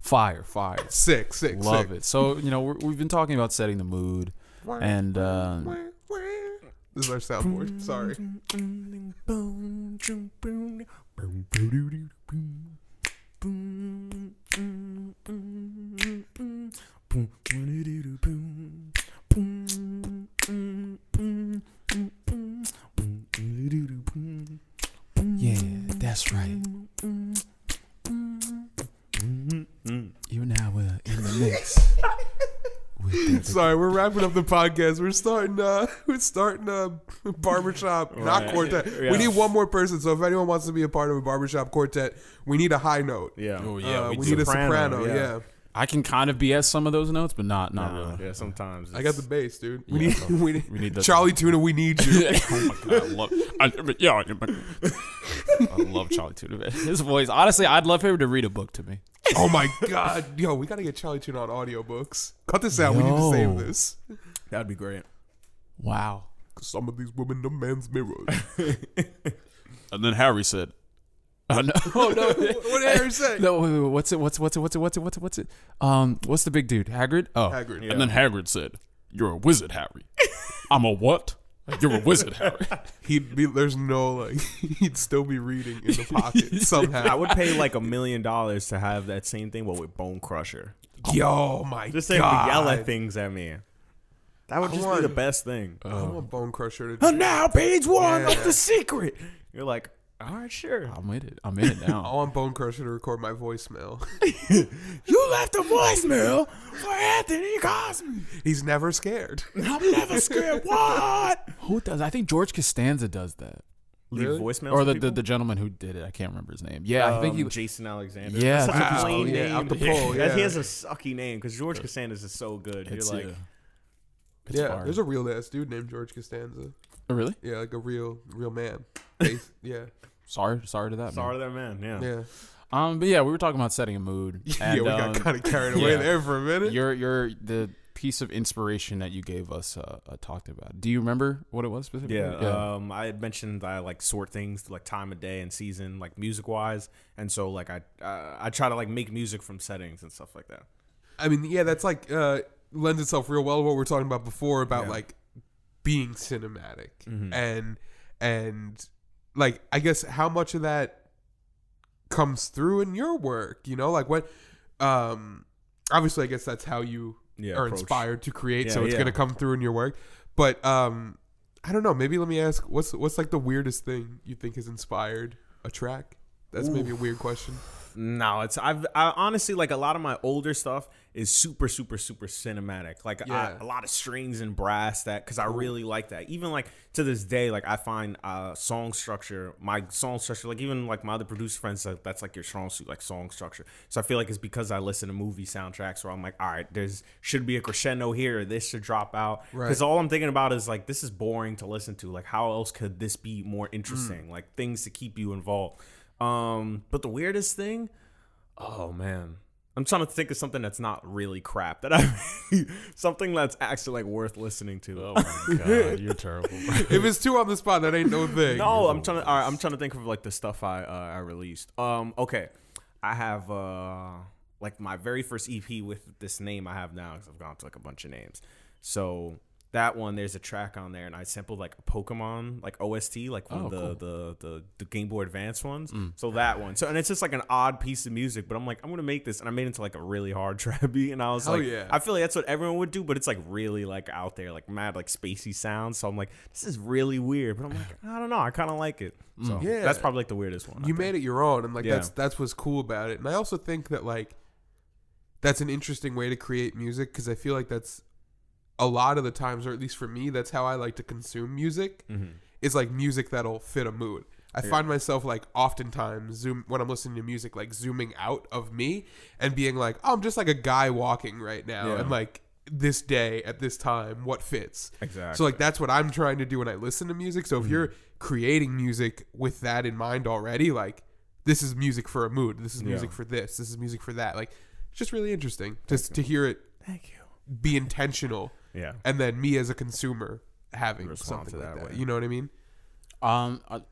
Fire. Sick. Love it. So, you know, we've been talking about setting the mood. And This is our soundboard. Sorry. Yeah, that's right. You and I were in the mix. Sorry, we're wrapping up the podcast. We're starting a barbershop, not quartet. Yeah. We need one more person. So if anyone wants to be a part of a barbershop quartet, we need a high note. Yeah, oh, yeah, we need a soprano. Yeah. I can kind of BS some of those notes, but not really. Yeah, sometimes. I got the bass, dude. We need Charlie Tuna. We need you. Oh my god, I love Charlie Tuna. His voice. Honestly, I'd love him to read a book to me. Oh my god, yo, we gotta get Charlie Tuna on audiobooks. Cut this out. We need to save this. That'd be great. Wow. Cause some of these women are men's mirrors. And then Harry said, "Oh no, oh, no." What did Harry say? No, wait, what's it? What's the big dude? Hagrid? Oh, Hagrid. Yeah. And then Hagrid said, "You're a wizard, Harry." I'm a what? You're a wizard, Harry. He'd be, there's no, like, he'd still be reading in the pocket somehow. I would pay like $1 million to have that same thing, but with Bone Crusher. Yo, my just god. Just to yell at things at me. That would just be the best thing. I want Bone Crusher to do now page one of The Secret. You're like, all right, sure. I'm in it now. I want Bone Crusher to record my voicemail. You left a voicemail for Anthony Cosme. He's never scared. I'm never scared. What? Who does? I think George Costanza does that. Leave voicemails or the gentleman who did it. I can't remember his name. Yeah, I think he was Jason Alexander. Yeah, that's such a plain name. Out the pole, yeah. He has a sucky name because George Costanza is so good. You're like, hard. There's a real ass dude named George Costanza. Oh, really? Yeah, like a real man. Yeah. Sorry to that man. Sorry to that man, yeah. But yeah, we were talking about setting a mood. And, yeah, we got kind of carried away there for a minute. You're the piece of inspiration that you gave us talked about. Do you remember what it was specifically? Yeah. I had mentioned I like sort things like time of day and season, like music-wise. And so like I try to like make music from settings and stuff like that. I mean, yeah, that's like lends itself real well to what we were talking about before about like being cinematic. Mm-hmm. And like, I guess how much of that comes through in your work, you know, like what, obviously I guess that's how you are inspired to create. Yeah, so it's going to come through in your work, but, I don't know, maybe let me ask what's like the weirdest thing you think has inspired a track? That's maybe a weird question. No, I honestly, like a lot of my older stuff is super, super, super cinematic. Like a lot of strings and brass because I really like that. Even like to this day, like I find song structure, like even like my other producer friends, like, that's like your strong suit, like song structure. So I feel like it's because I listen to movie soundtracks where I'm like, all right, there's should be a crescendo here. Or this should drop out. Because all I'm thinking about is like, this is boring to listen to. Like how else could this be more interesting? Like things to keep you involved. But the weirdest thing, oh man, I'm trying to think of something that's not really crap that something that's actually like worth listening to. Oh my god, you're terrible. Bro. If it's two on the spot, that ain't no thing. No, I'm trying to think of like the stuff I released. Okay, I have like my very first EP with this name I have now because I've gone to like a bunch of names. So that one, there's a track on there, and I sampled like a Pokemon, like OST, like one of the Game Boy Advance ones. So that one, and it's just like an odd piece of music, but I'm like, I'm gonna make this, and I made it into like a really hard trap beat, and I was I feel like that's what everyone would do, but it's like really like out there, like mad, like spacey sounds. So I'm like, this is really weird, but I'm like, I don't know, I kind of like it. So that's probably like the weirdest one. You made it your own, and like that's what's cool about it. And I also think that like that's an interesting way to create music because I feel like that's a lot of the times, or at least for me, that's how I like to consume music. Mm-hmm. It's like music that'll fit a mood. I find myself like oftentimes when I'm listening to music, like zooming out of me and being like, oh, I'm just like a guy walking right now. Yeah. And like this day at this time, what fits? Exactly. So like that's what I'm trying to do when I listen to music. So if you're creating music with that in mind already, like this is music for a mood. This is music for this. This is music for that. Like it's just really interesting just to hear it. Thank you. Be intentional. Yeah, and then me as a consumer having response something to that. Like that. You know what I mean?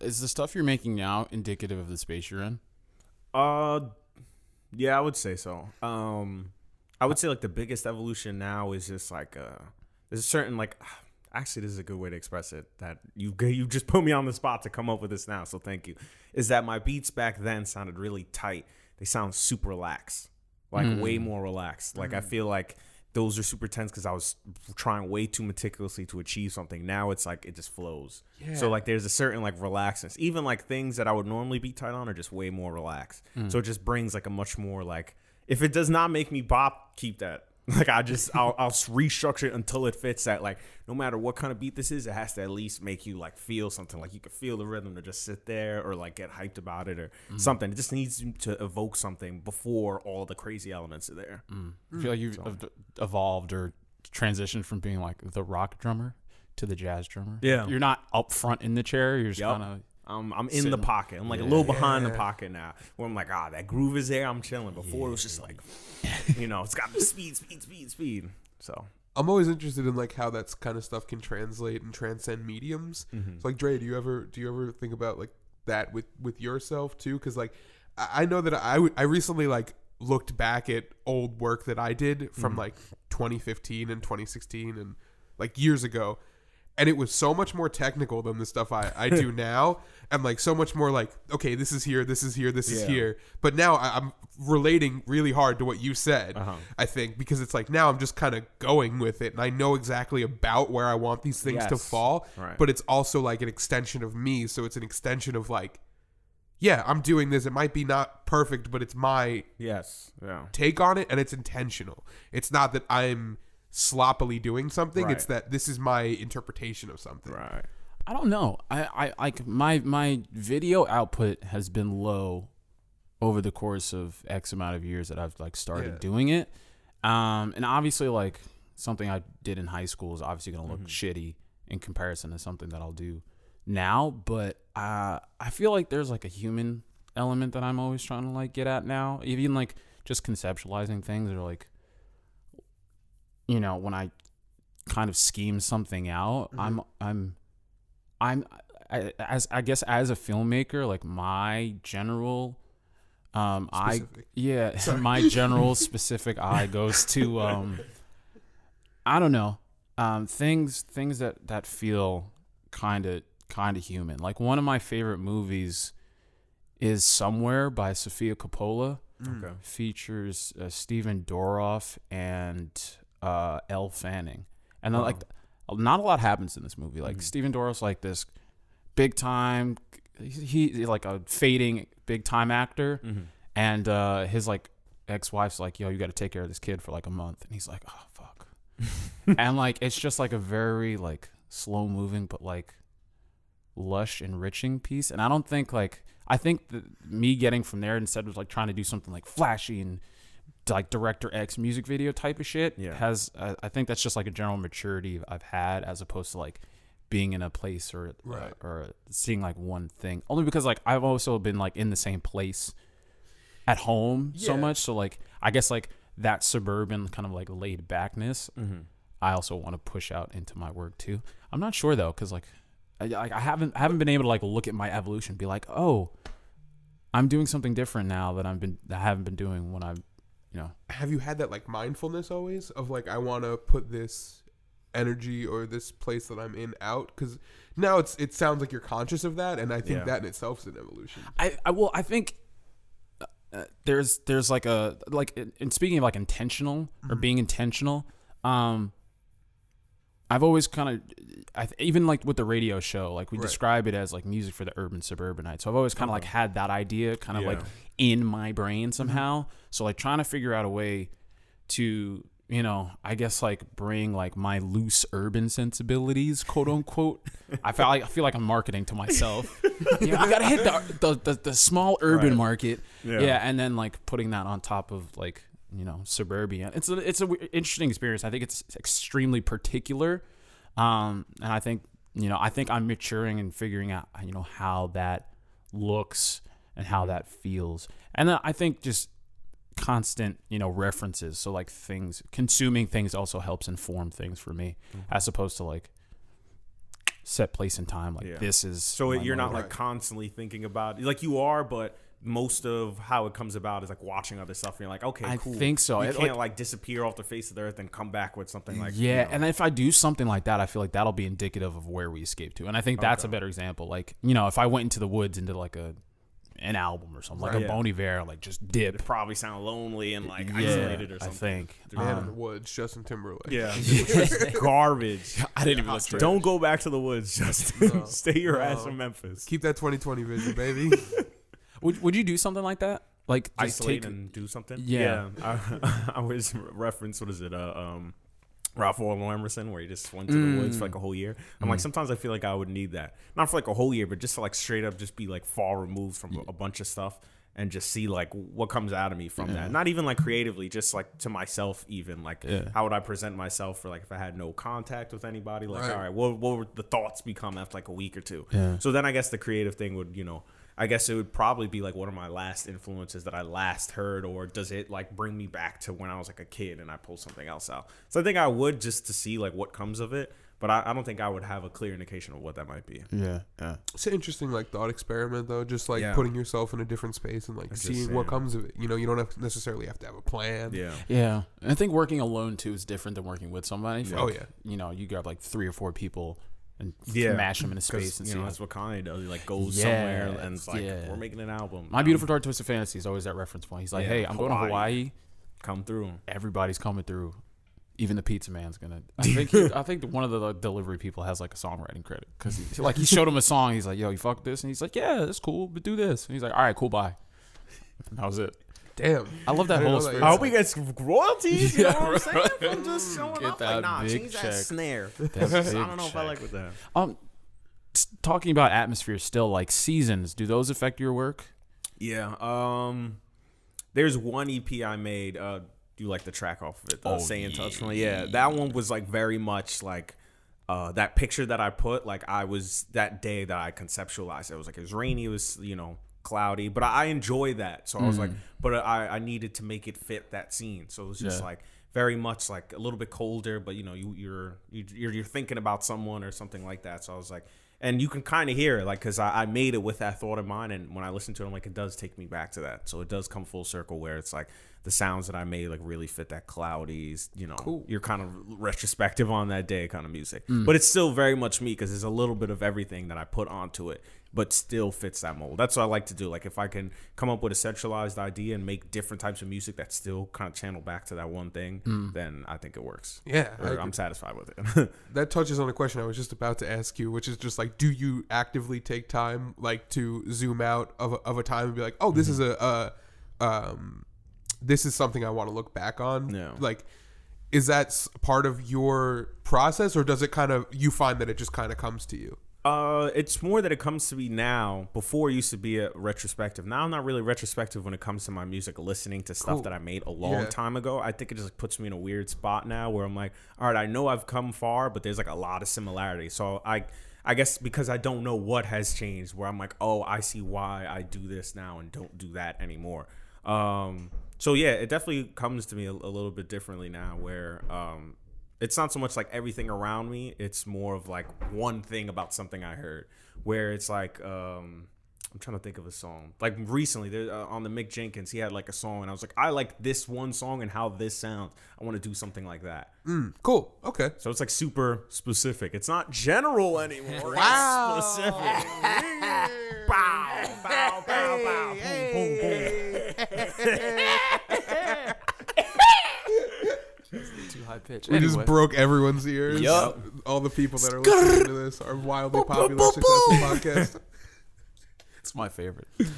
Is the stuff you're making now indicative of the space you're in? Yeah, I would say so. I would say like the biggest evolution now is just like there's a certain like actually, this is a good way to express it, that you just put me on the spot to come up with this now, so thank you, is that my beats back then sounded really tight. They sound super lax, like way more relaxed. Like I feel like those are super tense because I was trying way too meticulously to achieve something. Now it's like it just flows. Yeah. So like there's a certain like relaxness. Even like things that I would normally be tight on are just way more relaxed. So it just brings like a much more like, if it does not make me bop, keep that. Like I'll restructure it until it fits that. Like no matter what kind of beat this is, it has to at least make you like feel something. Like you can feel the rhythm, to just sit there or like get hyped about it or something. It just needs to evoke something before all the crazy elements are there. I feel like you've evolved or transitioned from being like the rock drummer to the jazz drummer. Yeah, you're not up front in the chair. You're just kind of. I'm in the pocket. I'm like a little behind the pocket now, where I'm like, that groove is there. I'm chilling. Before it was just like, you know, it's got the speed. So I'm always interested in like how that kind of stuff can translate and transcend mediums. So like Dre, do you ever think about like that with yourself too? Because like I know that I recently like looked back at old work that I did from like 2015 and 2016 and like years ago. And it was so much more technical than the stuff I do now. And like so much more like, okay, this is here, this is here. But now I'm relating really hard to what you said, I think, because it's like now I'm just kind of going with it. And I know exactly about where I want these things to fall. Right. But it's also like an extension of me. So it's an extension of like, yeah, I'm doing this. It might be not perfect, but it's my take on it. And it's intentional. It's not that I'm sloppily doing something, it's that this is my interpretation of something. I don't know, I like my video output has been low over the course of X amount of years that I've like started doing it, and obviously like something I did in high school is obviously gonna look shitty in comparison to something that I'll do now, but I feel like there's like a human element that I'm always trying to like get at now, even like just conceptualizing things or like, you know, when I kind of scheme something out, I guess as a filmmaker, like my general, my general specific eye goes to, I don't know, things that feel kind of human. Like one of my favorite movies is Somewhere by Sofia Coppola. Okay. Features Stephen Dorff and Elle Fanning, and like not a lot happens in this movie. Like Stephen Dorff's like this big time, he like a fading big time actor, and his like ex-wife's like, yo, you got to take care of this kid for like a month, and he's like, oh fuck, and like it's just like a very like slow moving but like lush, enriching piece. And I don't think like me getting from there instead of like trying to do something like flashy and like director X music video type of shit has I think that's just like a general maturity I've had, as opposed to like being in a place or seeing like one thing, only because like I've also been like in the same place at home so much, so like I guess like that suburban kind of like laid backness I also want to push out into my work too. I'm not sure though, because like I haven't been able to like look at my evolution and be like, oh, I'm doing something different now that I haven't been doing when I've, you know. Have you had that like mindfulness always of like, I want to put this energy or this place that I'm in out? Because now it sounds like you're conscious of that, and I think that in itself is an evolution. I think there's like a like, in speaking of like intentional or being intentional, I've always kind of, even like with the radio show, like we describe it as like music for the urban suburbanite. So I've always kind of like had that idea kind of like in my brain somehow. So like trying to figure out a way to, you know, I guess like bring like my loose urban sensibilities, quote unquote. I feel like I'm marketing to myself. You know, I gotta hit the small urban market. Yeah, and then like putting that on top of like, you know, suburbia. It's a interesting experience. I think it's extremely particular, and I think, you know, I think I'm maturing and figuring out, you know, how that looks and how that feels. And then I think just constant, you know, references. So like things, consuming things also helps inform things for me, as opposed to like set place and time. Like this is so you're not like constantly thinking about, like you are, but most of how it comes about is like watching other stuff and you're like, okay, cool. I think so. You can't like disappear off the face of the earth and come back with something like, yeah, you know. And if I do something like that, I feel like that'll be indicative of where we escaped to. And I think that's a better example. Like, you know, if I went into the woods and did like an album or something, like a Bon Iver, like just dip. It'd probably sound lonely and like isolated or something. I think. The Man in the Woods, Justin Timberlake. Yeah. Garbage. I didn't even look. Don't go back to the woods, Justin. No. Stay your ass in Memphis. Keep that 2020 vision, baby. Would you do something like that? Like isolate and do something? Yeah. I always reference, what is it? Ralph Waldo Emerson, where he just went to the woods for like a whole year. I'm like, sometimes I feel like I would need that. Not for like a whole year, but just to like straight up just be like far removed from a bunch of stuff and just see like what comes out of me from that. Not even like creatively, just like to myself even. Like how would I present myself for like if I had no contact with anybody? Like, all right, what would the thoughts become after like a week or two? Yeah. So then I guess the creative thing would, you know, I guess it would probably be like one of my last influences that I last heard, or does it like bring me back to when I was like a kid and I pull something else out? So I think I would just to see like what comes of it, but I don't think I would have a clear indication of what that might be. Yeah, yeah. It's an interesting like thought experiment though, just like putting yourself in a different space and like seeing what comes of it. You know, you don't necessarily have to have a plan. Yeah, yeah. And I think working alone too is different than working with somebody. Yeah. Like, you know, you grab like 3 or 4 people and mash them in a space, and you know that's what Kanye does. He like goes somewhere and it's like we're making an album. My Beautiful Dark Twisted Fantasy is always that reference point. He's like, hey, I'm going to Hawaii. Come through. Everybody's coming through. Even the pizza man's gonna. I think one of the delivery people has like a songwriting credit because like he showed him a song. He's like, yo, you fuck this, and he's like, yeah, that's cool, but do this. And he's like, all right, cool, bye. And that was it. Damn, I love that whole experience. I hope he gets royalties. You know what I'm saying? I'm just showing up like, nah, change that snare. I don't know if I like with that. Talking about atmosphere still, like seasons, do those affect your work? Yeah. There's one EP I made. Do you like the track off of it? The Stay in Touch one. Yeah, that one was like very much like that picture that I put. Like I was that day that I conceptualized. It was like it was rainy. It was, you know, cloudy, but I enjoy that, so I was like, but I needed to make it fit that scene, so it was just like very much like a little bit colder, but you know you're thinking about someone or something like that, so I was like, and you can kind of hear it like because I made it with that thought in mind, and when I listen to it I'm like, it does take me back to that, so it does come full circle where it's like the sounds that I made like really fit that cloudy, you know, you're kind of retrospective on that day kind of music, but it's still very much me because there's a little bit of everything that I put onto it, but still fits that mold. That's what I like to do. Like if I can come up with a centralized idea and make different types of music that still kind of channel back to that one thing, then I think it works. Yeah. I'm satisfied with it. That touches on a question I was just about to ask you, which is just like, do you actively take time like to zoom out of a time and be like, oh, this is this is something I want to look back on? No. Like, is that part of your process, or does it kind of, you find that it just kind of comes to you? It's more that it comes to me now. Before it used to be a retrospective. Now I'm not really retrospective when it comes to my music, listening to stuff that I made a long time ago. I think it just like puts me in a weird spot now where I'm like, all right, I know I've come far, but there's like a lot of similarities. So I guess because I don't know what has changed, where I'm like, oh, I see why I do this now and don't do that anymore. So yeah, it definitely comes to me a little bit differently now where, it's not so much like everything around me. It's more of like one thing about something I heard, where it's like, I'm trying to think of a song. Like recently there, on the Mick Jenkins, he had like a song and I was like, I like this one song and how this sounds. I want to do something like that. Cool. Okay. So it's like super specific. It's not general anymore. Wow. It's specific. Bow, bow, bow, bow. Hey, boom, boom, hey. Boom. Too high pitch. We just broke everyone's ears. Yep. All the people that are listening to this are wildly popular, successful podcast. It's my favorite. Look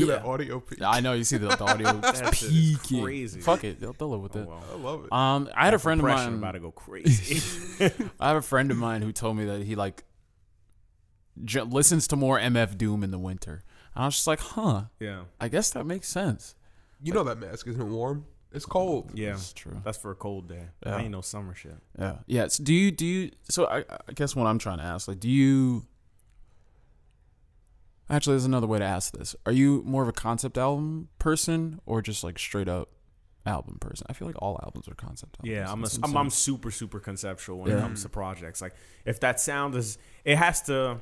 at that audio peak. I know, you see the audio peaking. Crazy. Fuck it, they'll live with it. Wow. I love it. I had a friend of mine about to go crazy. I have a friend of mine who told me that he like listens to more MF Doom in the winter. And I was just like, huh? Yeah. I guess that makes sense. You know that mask isn't warm. It's cold. Yeah, that's true. That's for a cold day. Yeah. Ain't no summer shit. Yeah, yeah. So do you? So I guess what I'm trying to ask, like, do you? Actually, there's another way to ask this. Are you more of a concept album person or just like straight up album person? I feel like all albums are concept albums. Yeah, I'm super conceptual when it comes to projects. Like if that sound is, it has to.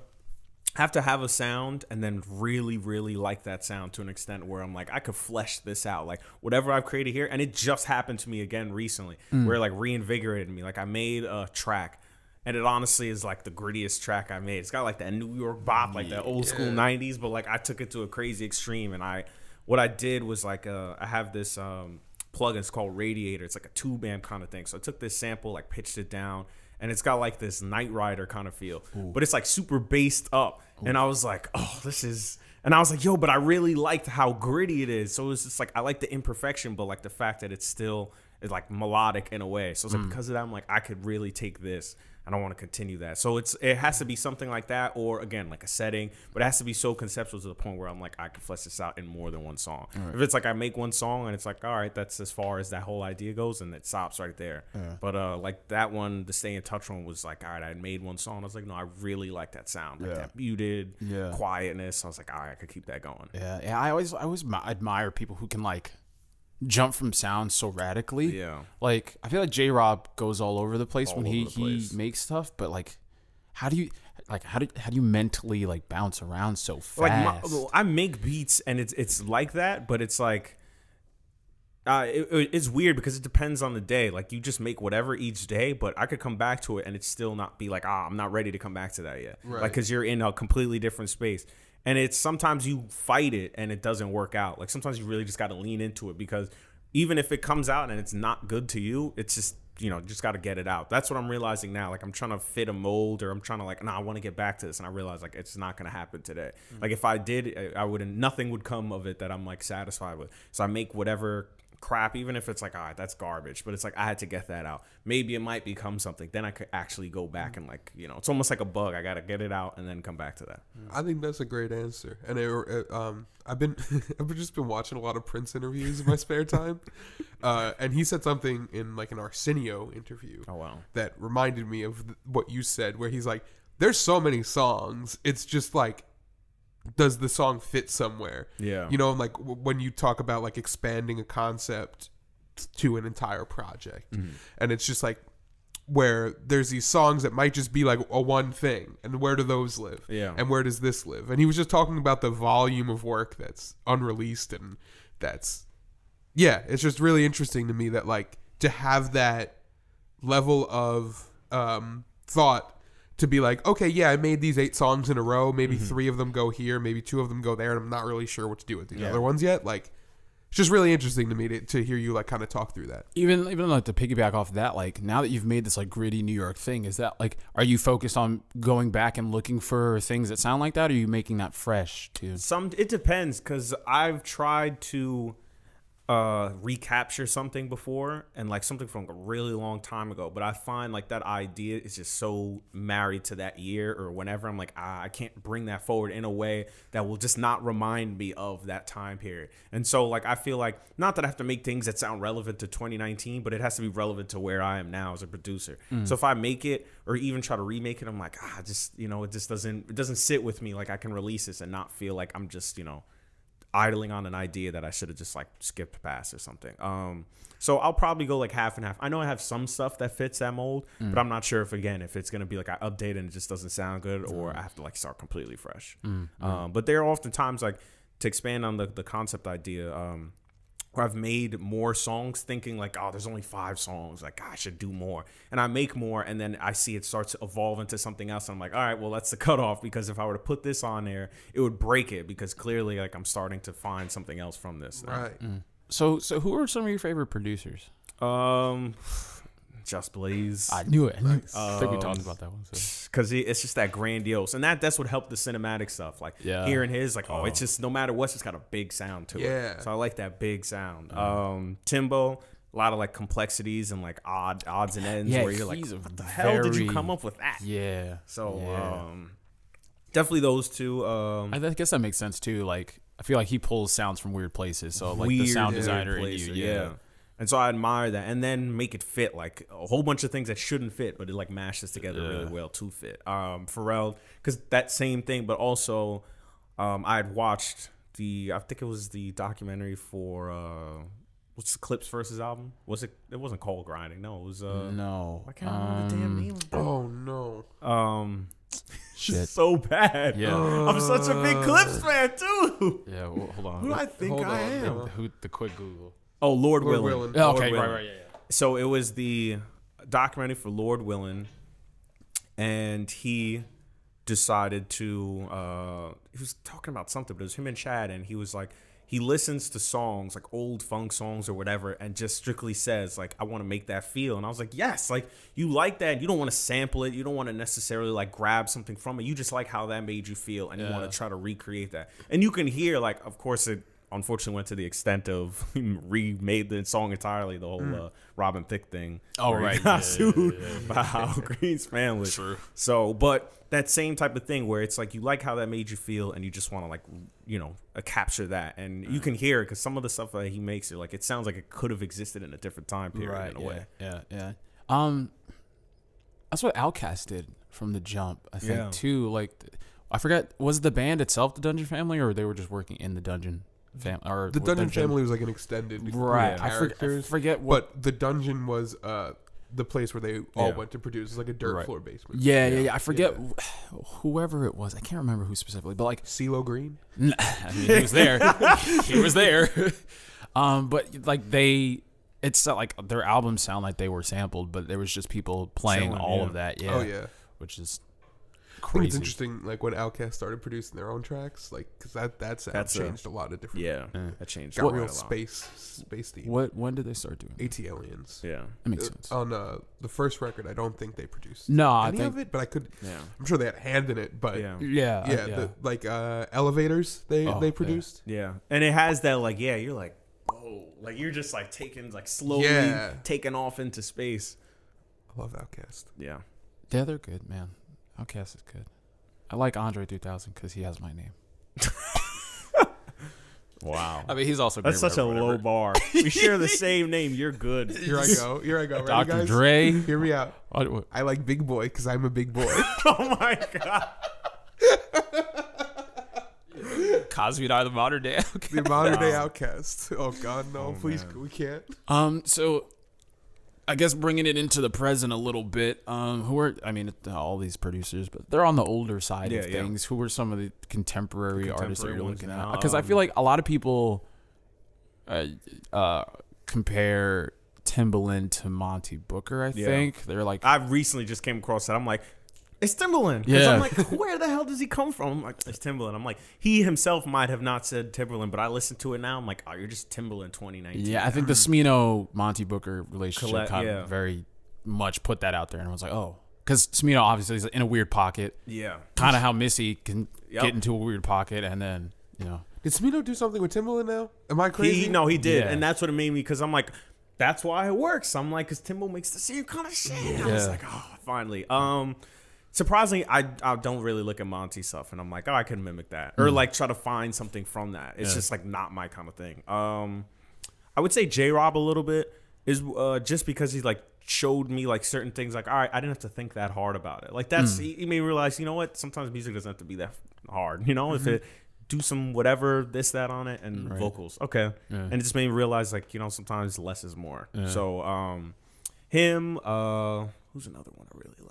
have to have a sound and then really, really like that sound to an extent where I'm like, I could flesh this out. Like whatever I've created here. And it just happened to me again recently where it like reinvigorated me. Like I made a track and it honestly is like the grittiest track I made. It's got like that New York bop, like that old school 90s. But like I took it to a crazy extreme. And what I did was like I have this plugin. It's called Radiator. It's like a tube amp kind of thing. So I took this sample, like pitched it down. And it's got like this Knight Rider kind of feel. Ooh. But it's like super based up. Ooh. And I was like, oh, this is... And I was like, yo, but I really liked how gritty it is. So it's just like, I like the imperfection, but like the fact that it's still is like melodic in a way. So it's like, because of that, I'm like, I could really take this. I don't want to continue that. So it has to be something like that, or again, like a setting, but it has to be so conceptual to the point where I'm like, I can flesh this out in more than one song. Right. If it's like I make one song and it's like, all right, that's as far as that whole idea goes, and it stops right there. Yeah. But like that one, the Stay in Touch one was like, all right, I made one song. I was like, no, I really like that sound, like that muted quietness. I was like, all right, I could keep that going. Yeah, yeah. I always admire people who can like jump from sound so radically. Yeah. Like I feel like J-Rob goes all over the place all when he makes stuff, but like how do you mentally like bounce around so fast? Like I make beats and it's like that, but it's like it's weird because it depends on the day. Like you just make whatever each day, but I could come back to it and it's still not be like, I'm not ready to come back to that yet. Right. Like cuz you're in a completely different space. And it's sometimes you fight it and it doesn't work out. Like sometimes you really just got to lean into it, because even if it comes out and it's not good to you, it's just, just got to get it out. That's what I'm realizing now. Like I'm trying to fit a mold, or I'm trying to like, I want to get back to this. And I realize like, it's not going to happen today. Mm-hmm. Like if I did, nothing would come of it that I'm like satisfied with. So I make whatever crap, even if it's like, all right, that's garbage, but it's like I had to get that out. Maybe it might become something, then I could actually go back and like, it's almost like a bug. I gotta get it out and then come back to that. I think that's a great answer. And I've just been watching a lot of Prince interviews in my spare time, and he said something in like an Arsenio interview that reminded me of what you said, where he's like, there's so many songs, it's just like, does the song fit somewhere? Yeah. Like when you talk about like expanding a concept to an entire project, and it's just like where there's these songs that might just be like a one thing, and where do those live? Yeah. And where does this live? And he was just talking about the volume of work that's unreleased, and it's just really interesting to me that like to have that level of thought. To be like, okay, I made these 8 songs in a row. Maybe 3 of them go here. Maybe 2 of them go there. And I'm not really sure what to do with these other ones yet. Like, it's just really interesting to me to hear you like kind of talk through that. Even like to piggyback off of that, like now that you've made this like gritty New York thing, is that like, are you focused on going back and looking for things that sound like that? Or are you making that fresh too? It depends, because I've tried to recapture something before, and like something from a really long time ago, but I find like that idea is just so married to that year or whenever. I'm like, I can't bring that forward in a way that will just not remind me of that time period. And so like I feel like, not that I have to make things that sound relevant to 2019, but it has to be relevant to where I am now as a producer. So if I make it or even try to remake it, I'm like, it just doesn't sit with me. Like I can release this and not feel like I'm just idling on an idea that I should have just like skipped past or something. So I'll probably go like half and half. I know I have some stuff that fits that mold, but I'm not sure if it's going to be like I update it and it just doesn't sound good, or I have to like start completely fresh. But there are oftentimes, like to expand on the concept idea, where I've made more songs thinking like, there's only 5 songs, like I should do more. And I make more, and then I see it starts to evolve into something else. And I'm like, all right, well, that's the cutoff, because if I were to put this on there, it would break it, because clearly like I'm starting to find something else from this. Right. So who are some of your favorite producers? Just Blaze. I knew it. Nice. I think we talked about that one. Because it's just that grandiose. And that's what helped the cinematic stuff. Like hearing his, like, it's just, no matter what, it's got a big sound to it. So I like that big sound. Timbo, a lot of like complexities and like odds and ends, where you're like, what the hell did you come up with that? Yeah. So definitely those two. I guess that makes sense too. Like, I feel like he pulls sounds from weird places. So like the sound designer in you. Yeah. And so I admire that, and then make it fit, like a whole bunch of things that shouldn't fit, but it like mashes together really well to fit. Pharrell, because that same thing, but also I had watched I think it was the documentary for what's the Clips versus album? Was it? It wasn't Coal Grinding. No, it was no. I can't remember the damn name. Oh no. shit. So bad. Yeah. I'm such a big Clips fan too. Yeah. Well, hold on. Who do I think I am? Who? The quick Google. Oh, Lord Willin. Oh, okay. Right. Right. Yeah. So it was the documentary for Lord Willin, and he decided to. He was talking about something, but it was him and Chad, and he was like. He listens to songs, like old funk songs or whatever, and just strictly says, like, I want to make that feel. And I was like, yes, like, you like that. You don't want to sample it. You don't want to necessarily, like, grab something from it. You just like how that made you feel, and you want to try to recreate that. And you can hear, like, of course, it unfortunately went to the extent of remade the song entirely, the whole Robin Thicke thing. Oh, right. He got sued by Al Green's family. True. So, but... that same type of thing where it's like you like how that made you feel and you just want to like, you know, capture that. And you can hear it because some of the stuff that he makes, like it sounds like it could have existed in a different time period in a way. Yeah, yeah. That's what Outkast did from the jump, I think, too. Like, I forgot, was the band itself the Dungeon Family or they were just working in the Dungeon Family? The Dungeon Family was like an extended characters. I forget what. But the Dungeon was... the place where they all went to produce. It's like a dirt floor basement. Yeah. I forget whoever it was. I can't remember who specifically, but like CeeLo Green. I mean, he was there. But like it's not like their albums sound like they were sampled, but there was just people playing all of that. Yeah. Oh yeah. Which is crazy. I think it's interesting. Like when Outkast started producing their own tracks, like because that's changed a lot of different. Yeah, that changed. Got real space theme. What? When did they start doing AT Aliens? Yeah, that makes sense. On the first record, I don't think they produced any of it, but I could. Yeah. I'm sure they had a hand in it, but yeah. The Elevators they produced. Yeah, and it has that like you're like whoa, like you're just like taking like slowly taking off into space. I love Outkast. Yeah, they're good, man. Outkast is good. I like Andre 3000 because he has my name. Wow. I mean, he's also great. That's such a low bar. We share the same name. You're good. Here I go. Ready, Dr. guys? Dre. Hear me out. I like Big Boy because I'm a big boy. Oh, my God. Cosby and I, the modern day Outkast. Outkast. Oh, God, no. Please, man. We can't. So... I guess bringing it into the present a little bit, all these producers, but they're on the older side of things. Who were some of the contemporary artists that you're looking at? Because I feel like a lot of people compare Timbaland to Monty Booker, I think. They're like, I recently just came across that. I'm like, it's Timbaland. Because I'm like, where the hell does he come from? I'm like, it's Timbaland. I'm like, he himself might have not said Timbaland, but I listen to it now. I'm like, oh, you're just Timbaland 2019. Yeah, I think the Smino-Monty Booker relationship kind of very much put that out there. And everyone's like, oh. Because Smino obviously is in a weird pocket. Yeah. Kind of how Missy can get into a weird pocket and then, you know. Did Smino do something with Timbaland now? Am I crazy? No, he did. Yeah. And that's what it made me because I'm like, that's why it works. I'm like, because Timbaland makes the same kind of shit. Yeah. I was like, oh, finally. Surprisingly, I don't really look at Monty stuff, and I'm like, oh, I can mimic that. Or, like, try to find something from that. It's just, like, not my kind of thing. I would say J-Rob a little bit is just because he, like, showed me, like, certain things. Like, all right, I didn't have to think that hard about it. Like, that's he made me realize, you know what? Sometimes music doesn't have to be that hard. You know, if it do some whatever, this, that on it, and vocals. Okay. Yeah. And it just made me realize, like, you know, sometimes less is more. Yeah. So, him. Who's another one I really like?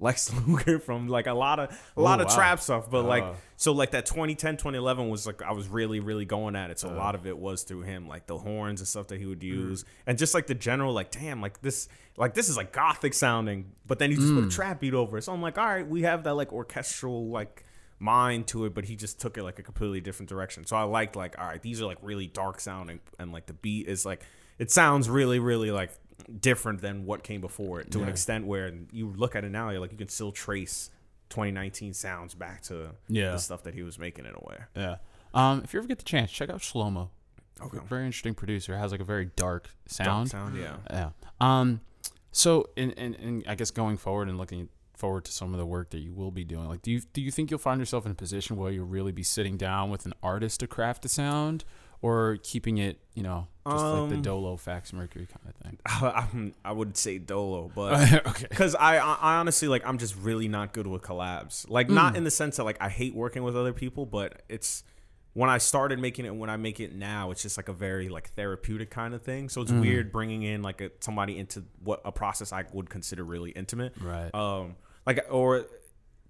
Lex Luger from like a lot of trap stuff, but like so like that 2010 2011 was like I was really going at it, so a lot of it was through him, like the horns and stuff that he would use and just like the general like damn like this is like gothic sounding, but then he just put a trap beat over it, so I'm like all right, we have that like orchestral like mind to it, but he just took it like a completely different direction, so I liked like all right, these are like really dark sounding and like the beat is like it sounds really like different than what came before it to an extent where you look at it now, you're like, you can still trace 2019 sounds back to the stuff that he was making in a way. Yeah. If you ever get the chance, check out Shlomo. Okay. Very interesting producer. Has like a very dark sound. Yeah. So in I guess going forward and looking forward to some of the work that you will be doing, like do you think you'll find yourself in a position where you'll really be sitting down with an artist to craft a sound? Or keeping it, you know, just like the Dolo Fax Mercury kind of thing. I would say Dolo, but because I honestly like I'm just really not good with collabs. Like not in the sense that like I hate working with other people, but it's when I started making it and when I make it now, it's just like a very like therapeutic kind of thing. So it's weird bringing in like somebody into what a process I would consider really intimate. Right. Like or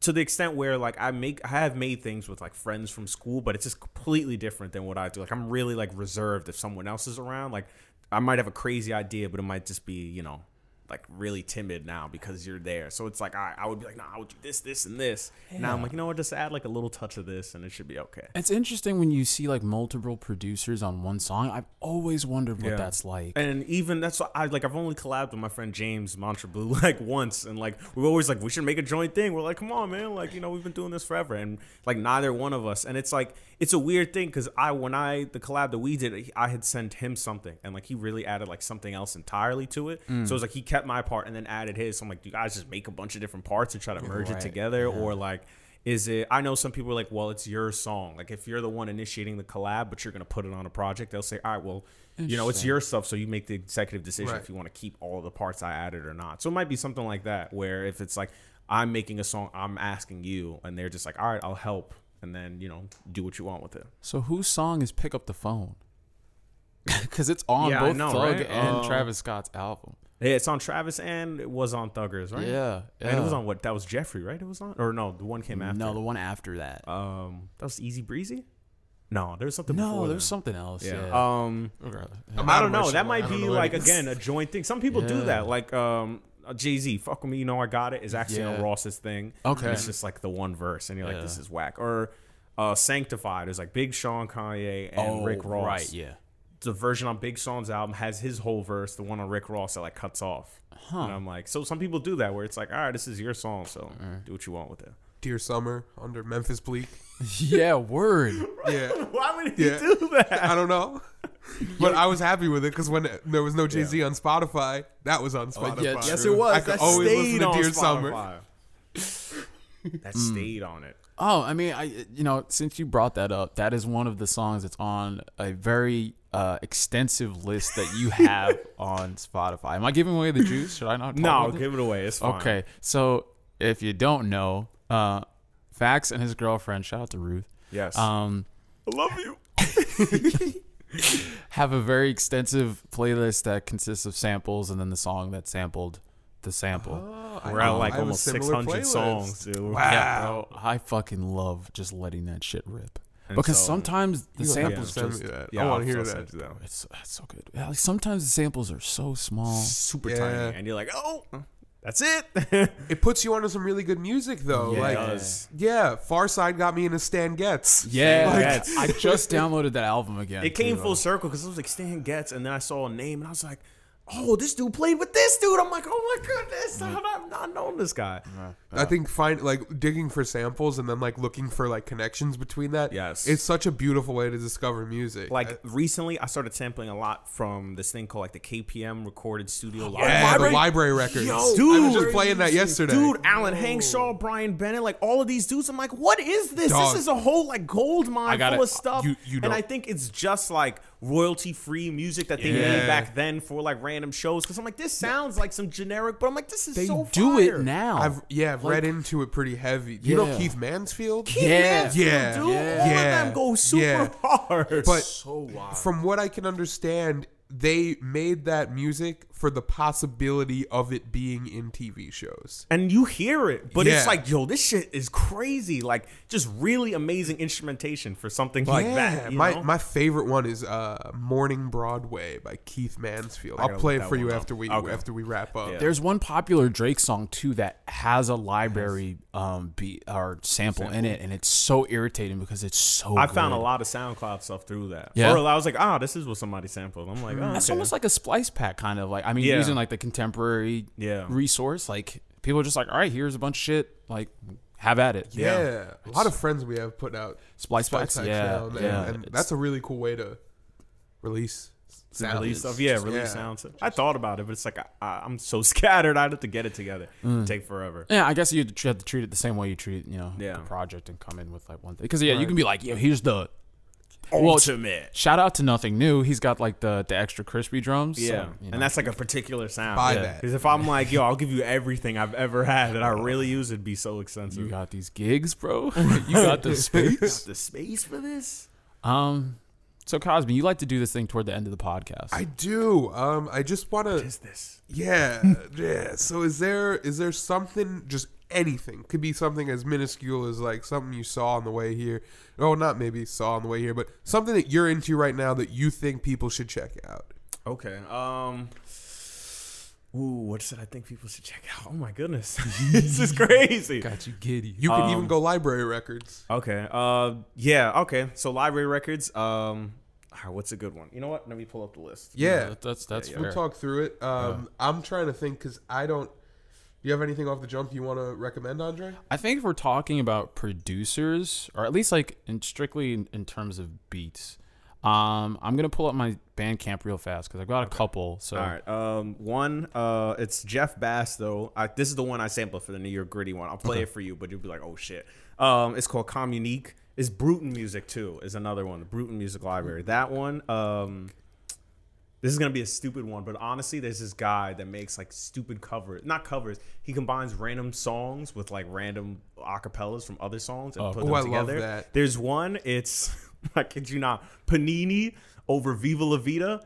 to the extent where like I have made things with like friends from school, but it's just completely different than what I do. Like I'm really like reserved if someone else is around. Like I might have a crazy idea, but it might just be, you know, like really timid now because you're there. So it's like I would be like, nah, I would do this and this. Yeah. Now I'm like, you know what, just add like a little touch of this and it should be okay. It's interesting when you see like multiple producers on one song. I've always wondered what that's like. And even that's why I've only collabed with my friend James Mantra Blue like once, and like we're always like, we should make a joint thing. We're like, come on, man, like, you know, we've been doing this forever, and like neither one of us. And it's like, it's a weird thing because the collab that we did, I had sent him something and like he really added like something else entirely to it. So it's like he kept my part and then added his. So I'm like, do you guys just make a bunch of different parts and try to merge it together? Or like, is it, I know some people are like, well, it's your song. Like if you're the one initiating the collab, but you're going to put it on a project, they'll say, all right, well, you know, it's your stuff. So you make the executive decision if you want to keep all of the parts I added or not. So it might be something like that, where if it's like, I'm making a song, I'm asking you, and they're just like, all right, I'll help. And then, you know, do what you want with it. So whose song is Pick Up the Phone? Because it's on both Thug and Travis Scott's album. Yeah, it's on Travis and it was on Thugger's, right? Yeah. And it was on what? That was Jeffrey, right? It was on? Or no, the one came after. No, the one after that. That was Easy Breezy? No, there was something before. No, there was something else. Yeah. I don't know. That might be like, again, a joint thing. Some people do that. Like Jay-Z, Fuck With Me, You Know I Got It is actually on Ross's thing. Okay. And it's just like the one verse and you're like, this is whack. Or Sanctified is like Big Sean, Kanye, and Rick Ross. Right, yeah. The version on Big Sean's album has his whole verse. The one on Rick Ross that like cuts off. Huh. And I'm like, so some people do that where it's like, all right, this is your song, so do what you want with it. Dear Summer under Memphis Bleak. Yeah, word. Yeah. Why would he do that? I don't know. But I was happy with it because when there was no Jay-Z on Spotify, that was on Spotify. Yes, it was. I could always listen to Dear Summer. That stayed on it. Oh, I mean, since you brought that up, that is one of the songs that's on a very extensive list that you have on Spotify. Am I giving away the juice? Should I not? No, give it away. It's fine. Okay, so if you don't know, Fax and his girlfriend, shout out to Ruth. Yes. I love you. Have a very extensive playlist that consists of samples and then the song that sampled the sample. We're at like almost 600 songs, dude. Wow. Yeah, bro, I fucking love just letting that shit rip. And because sometimes the samples just... I want to hear that. It's so good. Yeah, like sometimes the samples are so small. Super tiny. And you're like, oh, that's it. It puts you onto some really good music, though. Yeah, like, it does. Yeah, Farside got me into Stan Getz. Yeah, I just downloaded that album again. It came full circle because it was like Stan Getz, and then I saw a name, and I was like, oh, this dude played with this dude. I'm like, oh my goodness, I've not known this guy. I think digging for samples and then like looking for like connections between that. Yes, it's such a beautiful way to discover music. Like recently, I started sampling a lot from this thing called like the KPM Recorded Studio Library. Yeah, the library records. Yo, dude, I was just playing that yesterday. Dude, Alan Hankshaw, Brian Bennett, like all of these dudes. I'm like, what is this? Dog. This is a whole like gold mine full of stuff. And I think it's just like royalty-free music that they made back then for like random shows, because I'm like, this sounds like some generic, but I'm like, this is so fire. They do it now. I've read into it pretty heavy. You know Keith Mansfield? Keith Mansfield, dude. All of them go super hard. But so wild. From what I can understand, they made that music for the possibility of it being in TV shows. And you hear it, but it's like, yo, this shit is crazy. Like, just really amazing instrumentation for something like that. My favorite one is Morning Broadway by Keith Mansfield. I'll play it for you after we wrap up. Yeah. There's one popular Drake song, too, that has a library beat or sample in it, and it's so irritating because it's so good. I found a lot of SoundCloud stuff through that. Yeah. Or I was like, this is what somebody sampled. I'm like, that's almost like a splice pack kind of like. I mean, using like the contemporary resource, like people are just like, all right, here's a bunch of shit, like have at it. Yeah, a lot of friends we have put out splice packs. And that's a really cool way to release sound. Release sounds. I thought about it, but it's like I'm so scattered. I'd have to get it together. It'd take forever. Yeah, I guess you have to treat it the same way you treat the project and come in with like one thing, because you can be like, here's the ultimate. Well, shout out to Nothing New. He's got like the extra crispy drums. Yeah, so, and that's like a particular sound. Buy that. Because if I'm like, yo, I'll give you everything I've ever had that I really use, it'd be so expensive. You got these gigs, bro. You got the space. You got the space for this. So Cosby, you like to do this thing toward the end of the podcast. I do. I just want to. What is this? Yeah. So is there something just anything. Could be something as minuscule as like something you saw on the way here. Oh, not maybe saw on the way here, but something that you're into right now that you think people should check out. Okay. What should I think people should check out? Oh my goodness, this is crazy. Got you giddy. You can even go library records. Okay. Yeah. Okay. So library records. What's a good one? You know what? Let me pull up the list. Yeah, that's. Yeah. We'll talk through it. I'm trying to think because I don't. Do you have anything off the jump you want to recommend, Andre? I think if we're talking about producers, or at least like strictly in terms of beats, I'm gonna pull up my Bandcamp real fast because I've got a couple. So all right, it's Jeff Bass though. This is the one I sampled for the New York Gritty one. I'll play it for you, but you'll be like, oh shit. It's called Communique. It's Bruton Music too. Is another one, the Bruton Music Library. That one. This is gonna be a stupid one, but honestly, there's this guy that makes like stupid covers. Not covers. He combines random songs with like random acapellas from other songs and put them together. Love that. There's one. It's I kid you not, Panini over Viva La Vida,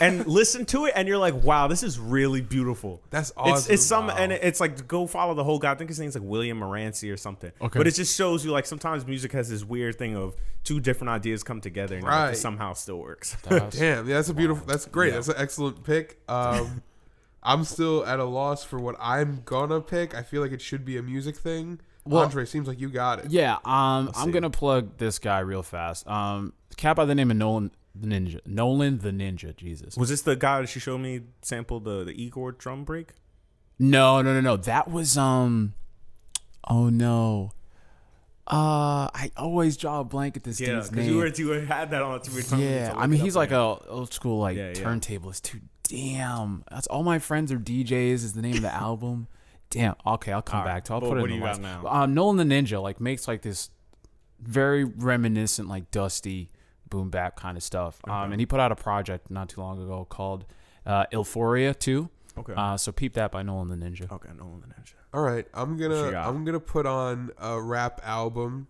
and listen to it, and you're like, wow, this is really beautiful. That's awesome. It's some, wow. And it's like go follow the whole guy. I think his name's like William Morancy or something. Okay. But it just shows you like sometimes music has this weird thing of two different ideas come together and right. It somehow still works. Damn, yeah, that's a beautiful. That's great. Yeah. That's an excellent pick. I'm still at a loss for what I'm gonna pick. I feel like it should be a music thing. Well, Andre, seems like you got it. Yeah, I'm gonna plug this guy real fast. Cat by the name of Nolan the Ninja. Jesus, was this the guy that she showed me sampled the Igor drum break? No. That was I always draw a blank at this dude's name. Yeah, because you had that on your tongue. Yeah, I mean he's like a old school like turntablist too. Damn, that's all my friends are DJs. Is the name of the album. Damn. Okay, I'll come back to. I'll put it in the list. Nolan the Ninja like makes like this very reminiscent like dusty boom bap kind of stuff. And he put out a project not too long ago called Ilphoria 2. Okay. So peep that by Nolan the Ninja. Okay, Nolan the Ninja. All right, I'm gonna put on a rap album.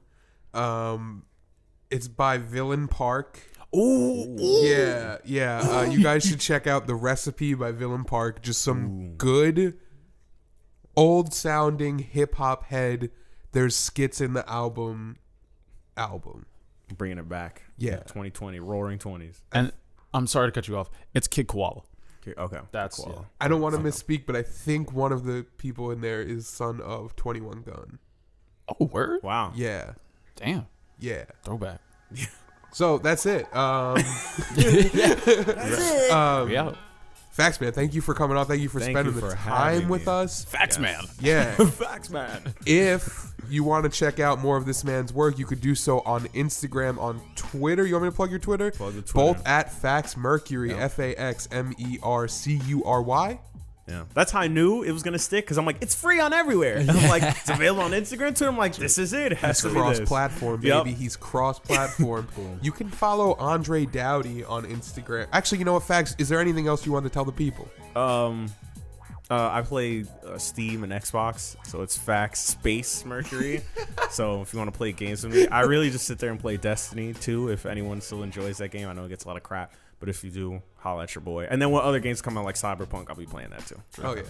It's by Villain Park. Ooh. Yeah. You guys should check out The Recipe by Villain Park. Just some good. Old sounding hip hop head. There's skits in the album. Bringing it back. Yeah. 2020. Roaring 20s. And I'm sorry to cut you off. It's Kid Koala. Okay. That's Koala. Yeah. I don't want to misspeak, but I think one of the people in there is son of 21 Gun. Oh, word? Wow. Yeah. Damn. Yeah. Throwback. Yeah. So that's it. That's it. We out. Facts Man, thank you for coming on. Thank you for spending the time with us. Facts Man. Yeah. Facts Man. If you want to check out more of this man's work, you could do so on Instagram, on Twitter. You want me to plug your Twitter? Plug the Twitter. Both at Facts Mercury, FAXMERCURY. Yeah, that's how I knew it was going to stick because I'm like, it's free on everywhere. And I'm like, it's available on Instagram too. I'm like, this is it. It has to be this. He's cross-platform, baby. He's cross-platform. You can follow Andre Dowdy on Instagram. Actually, you know what, Facts? Is there anything else you want to tell the people? I play Steam and Xbox, so it's Facts Space Mercury. So if you want to play games with me, I really just sit there and play Destiny too. If anyone still enjoys that game, I know it gets a lot of crap. But if you do, holla at your boy. And then when other games come out like Cyberpunk, I'll be playing that too. Oh, yeah.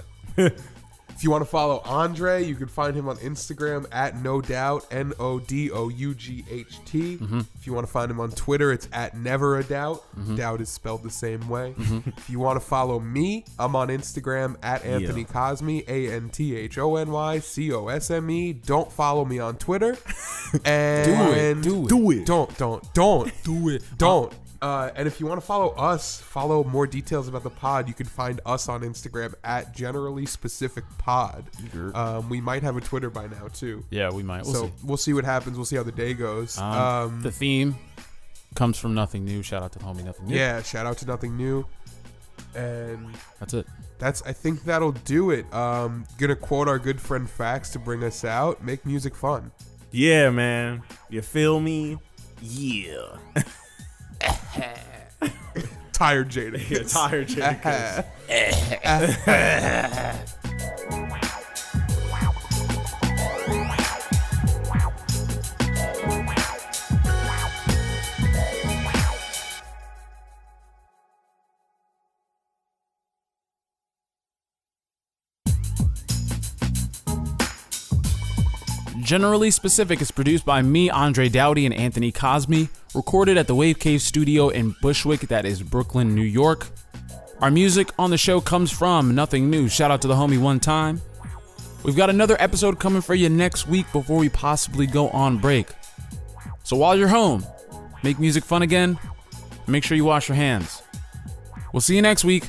If you want to follow Andre, you can find him on Instagram at No Doubt, NODOUGHT. Mm-hmm. If you want to find him on Twitter, it's at Never a Doubt. Mm-hmm. Doubt is spelled the same way. Mm-hmm. If you want to follow me, I'm on Instagram at Anthony Cosme, AnthonyCosme. Don't follow me on Twitter. And Do it. Don't. Do it. Don't. And if you want to follow us, follow more details about the pod, you can find us on Instagram at Generally Specific Pod. We might have a Twitter by now, too. Yeah, we might. We'll see what happens. We'll see how the day goes. The theme comes from Nothing New. Shout out to the homie Nothing New. Yeah, shout out to Nothing New. And that's it. I think that'll do it. Gonna quote our good friend Facts to bring us out. Make music fun. Yeah, man. You feel me? Yeah. Tired Jada. Yeah, tired Jada. Generally Specific is produced by me, Andre Dowdy, and Anthony Cosme, recorded at the Wave Cave Studio in Bushwick, that is Brooklyn, New York. Our music on the show comes from Nothing New. Shout out to the homie One Time. We've got another episode coming for you next week before we possibly go on break. So while you're home, make music fun again. Make sure you wash your hands. We'll see you next week.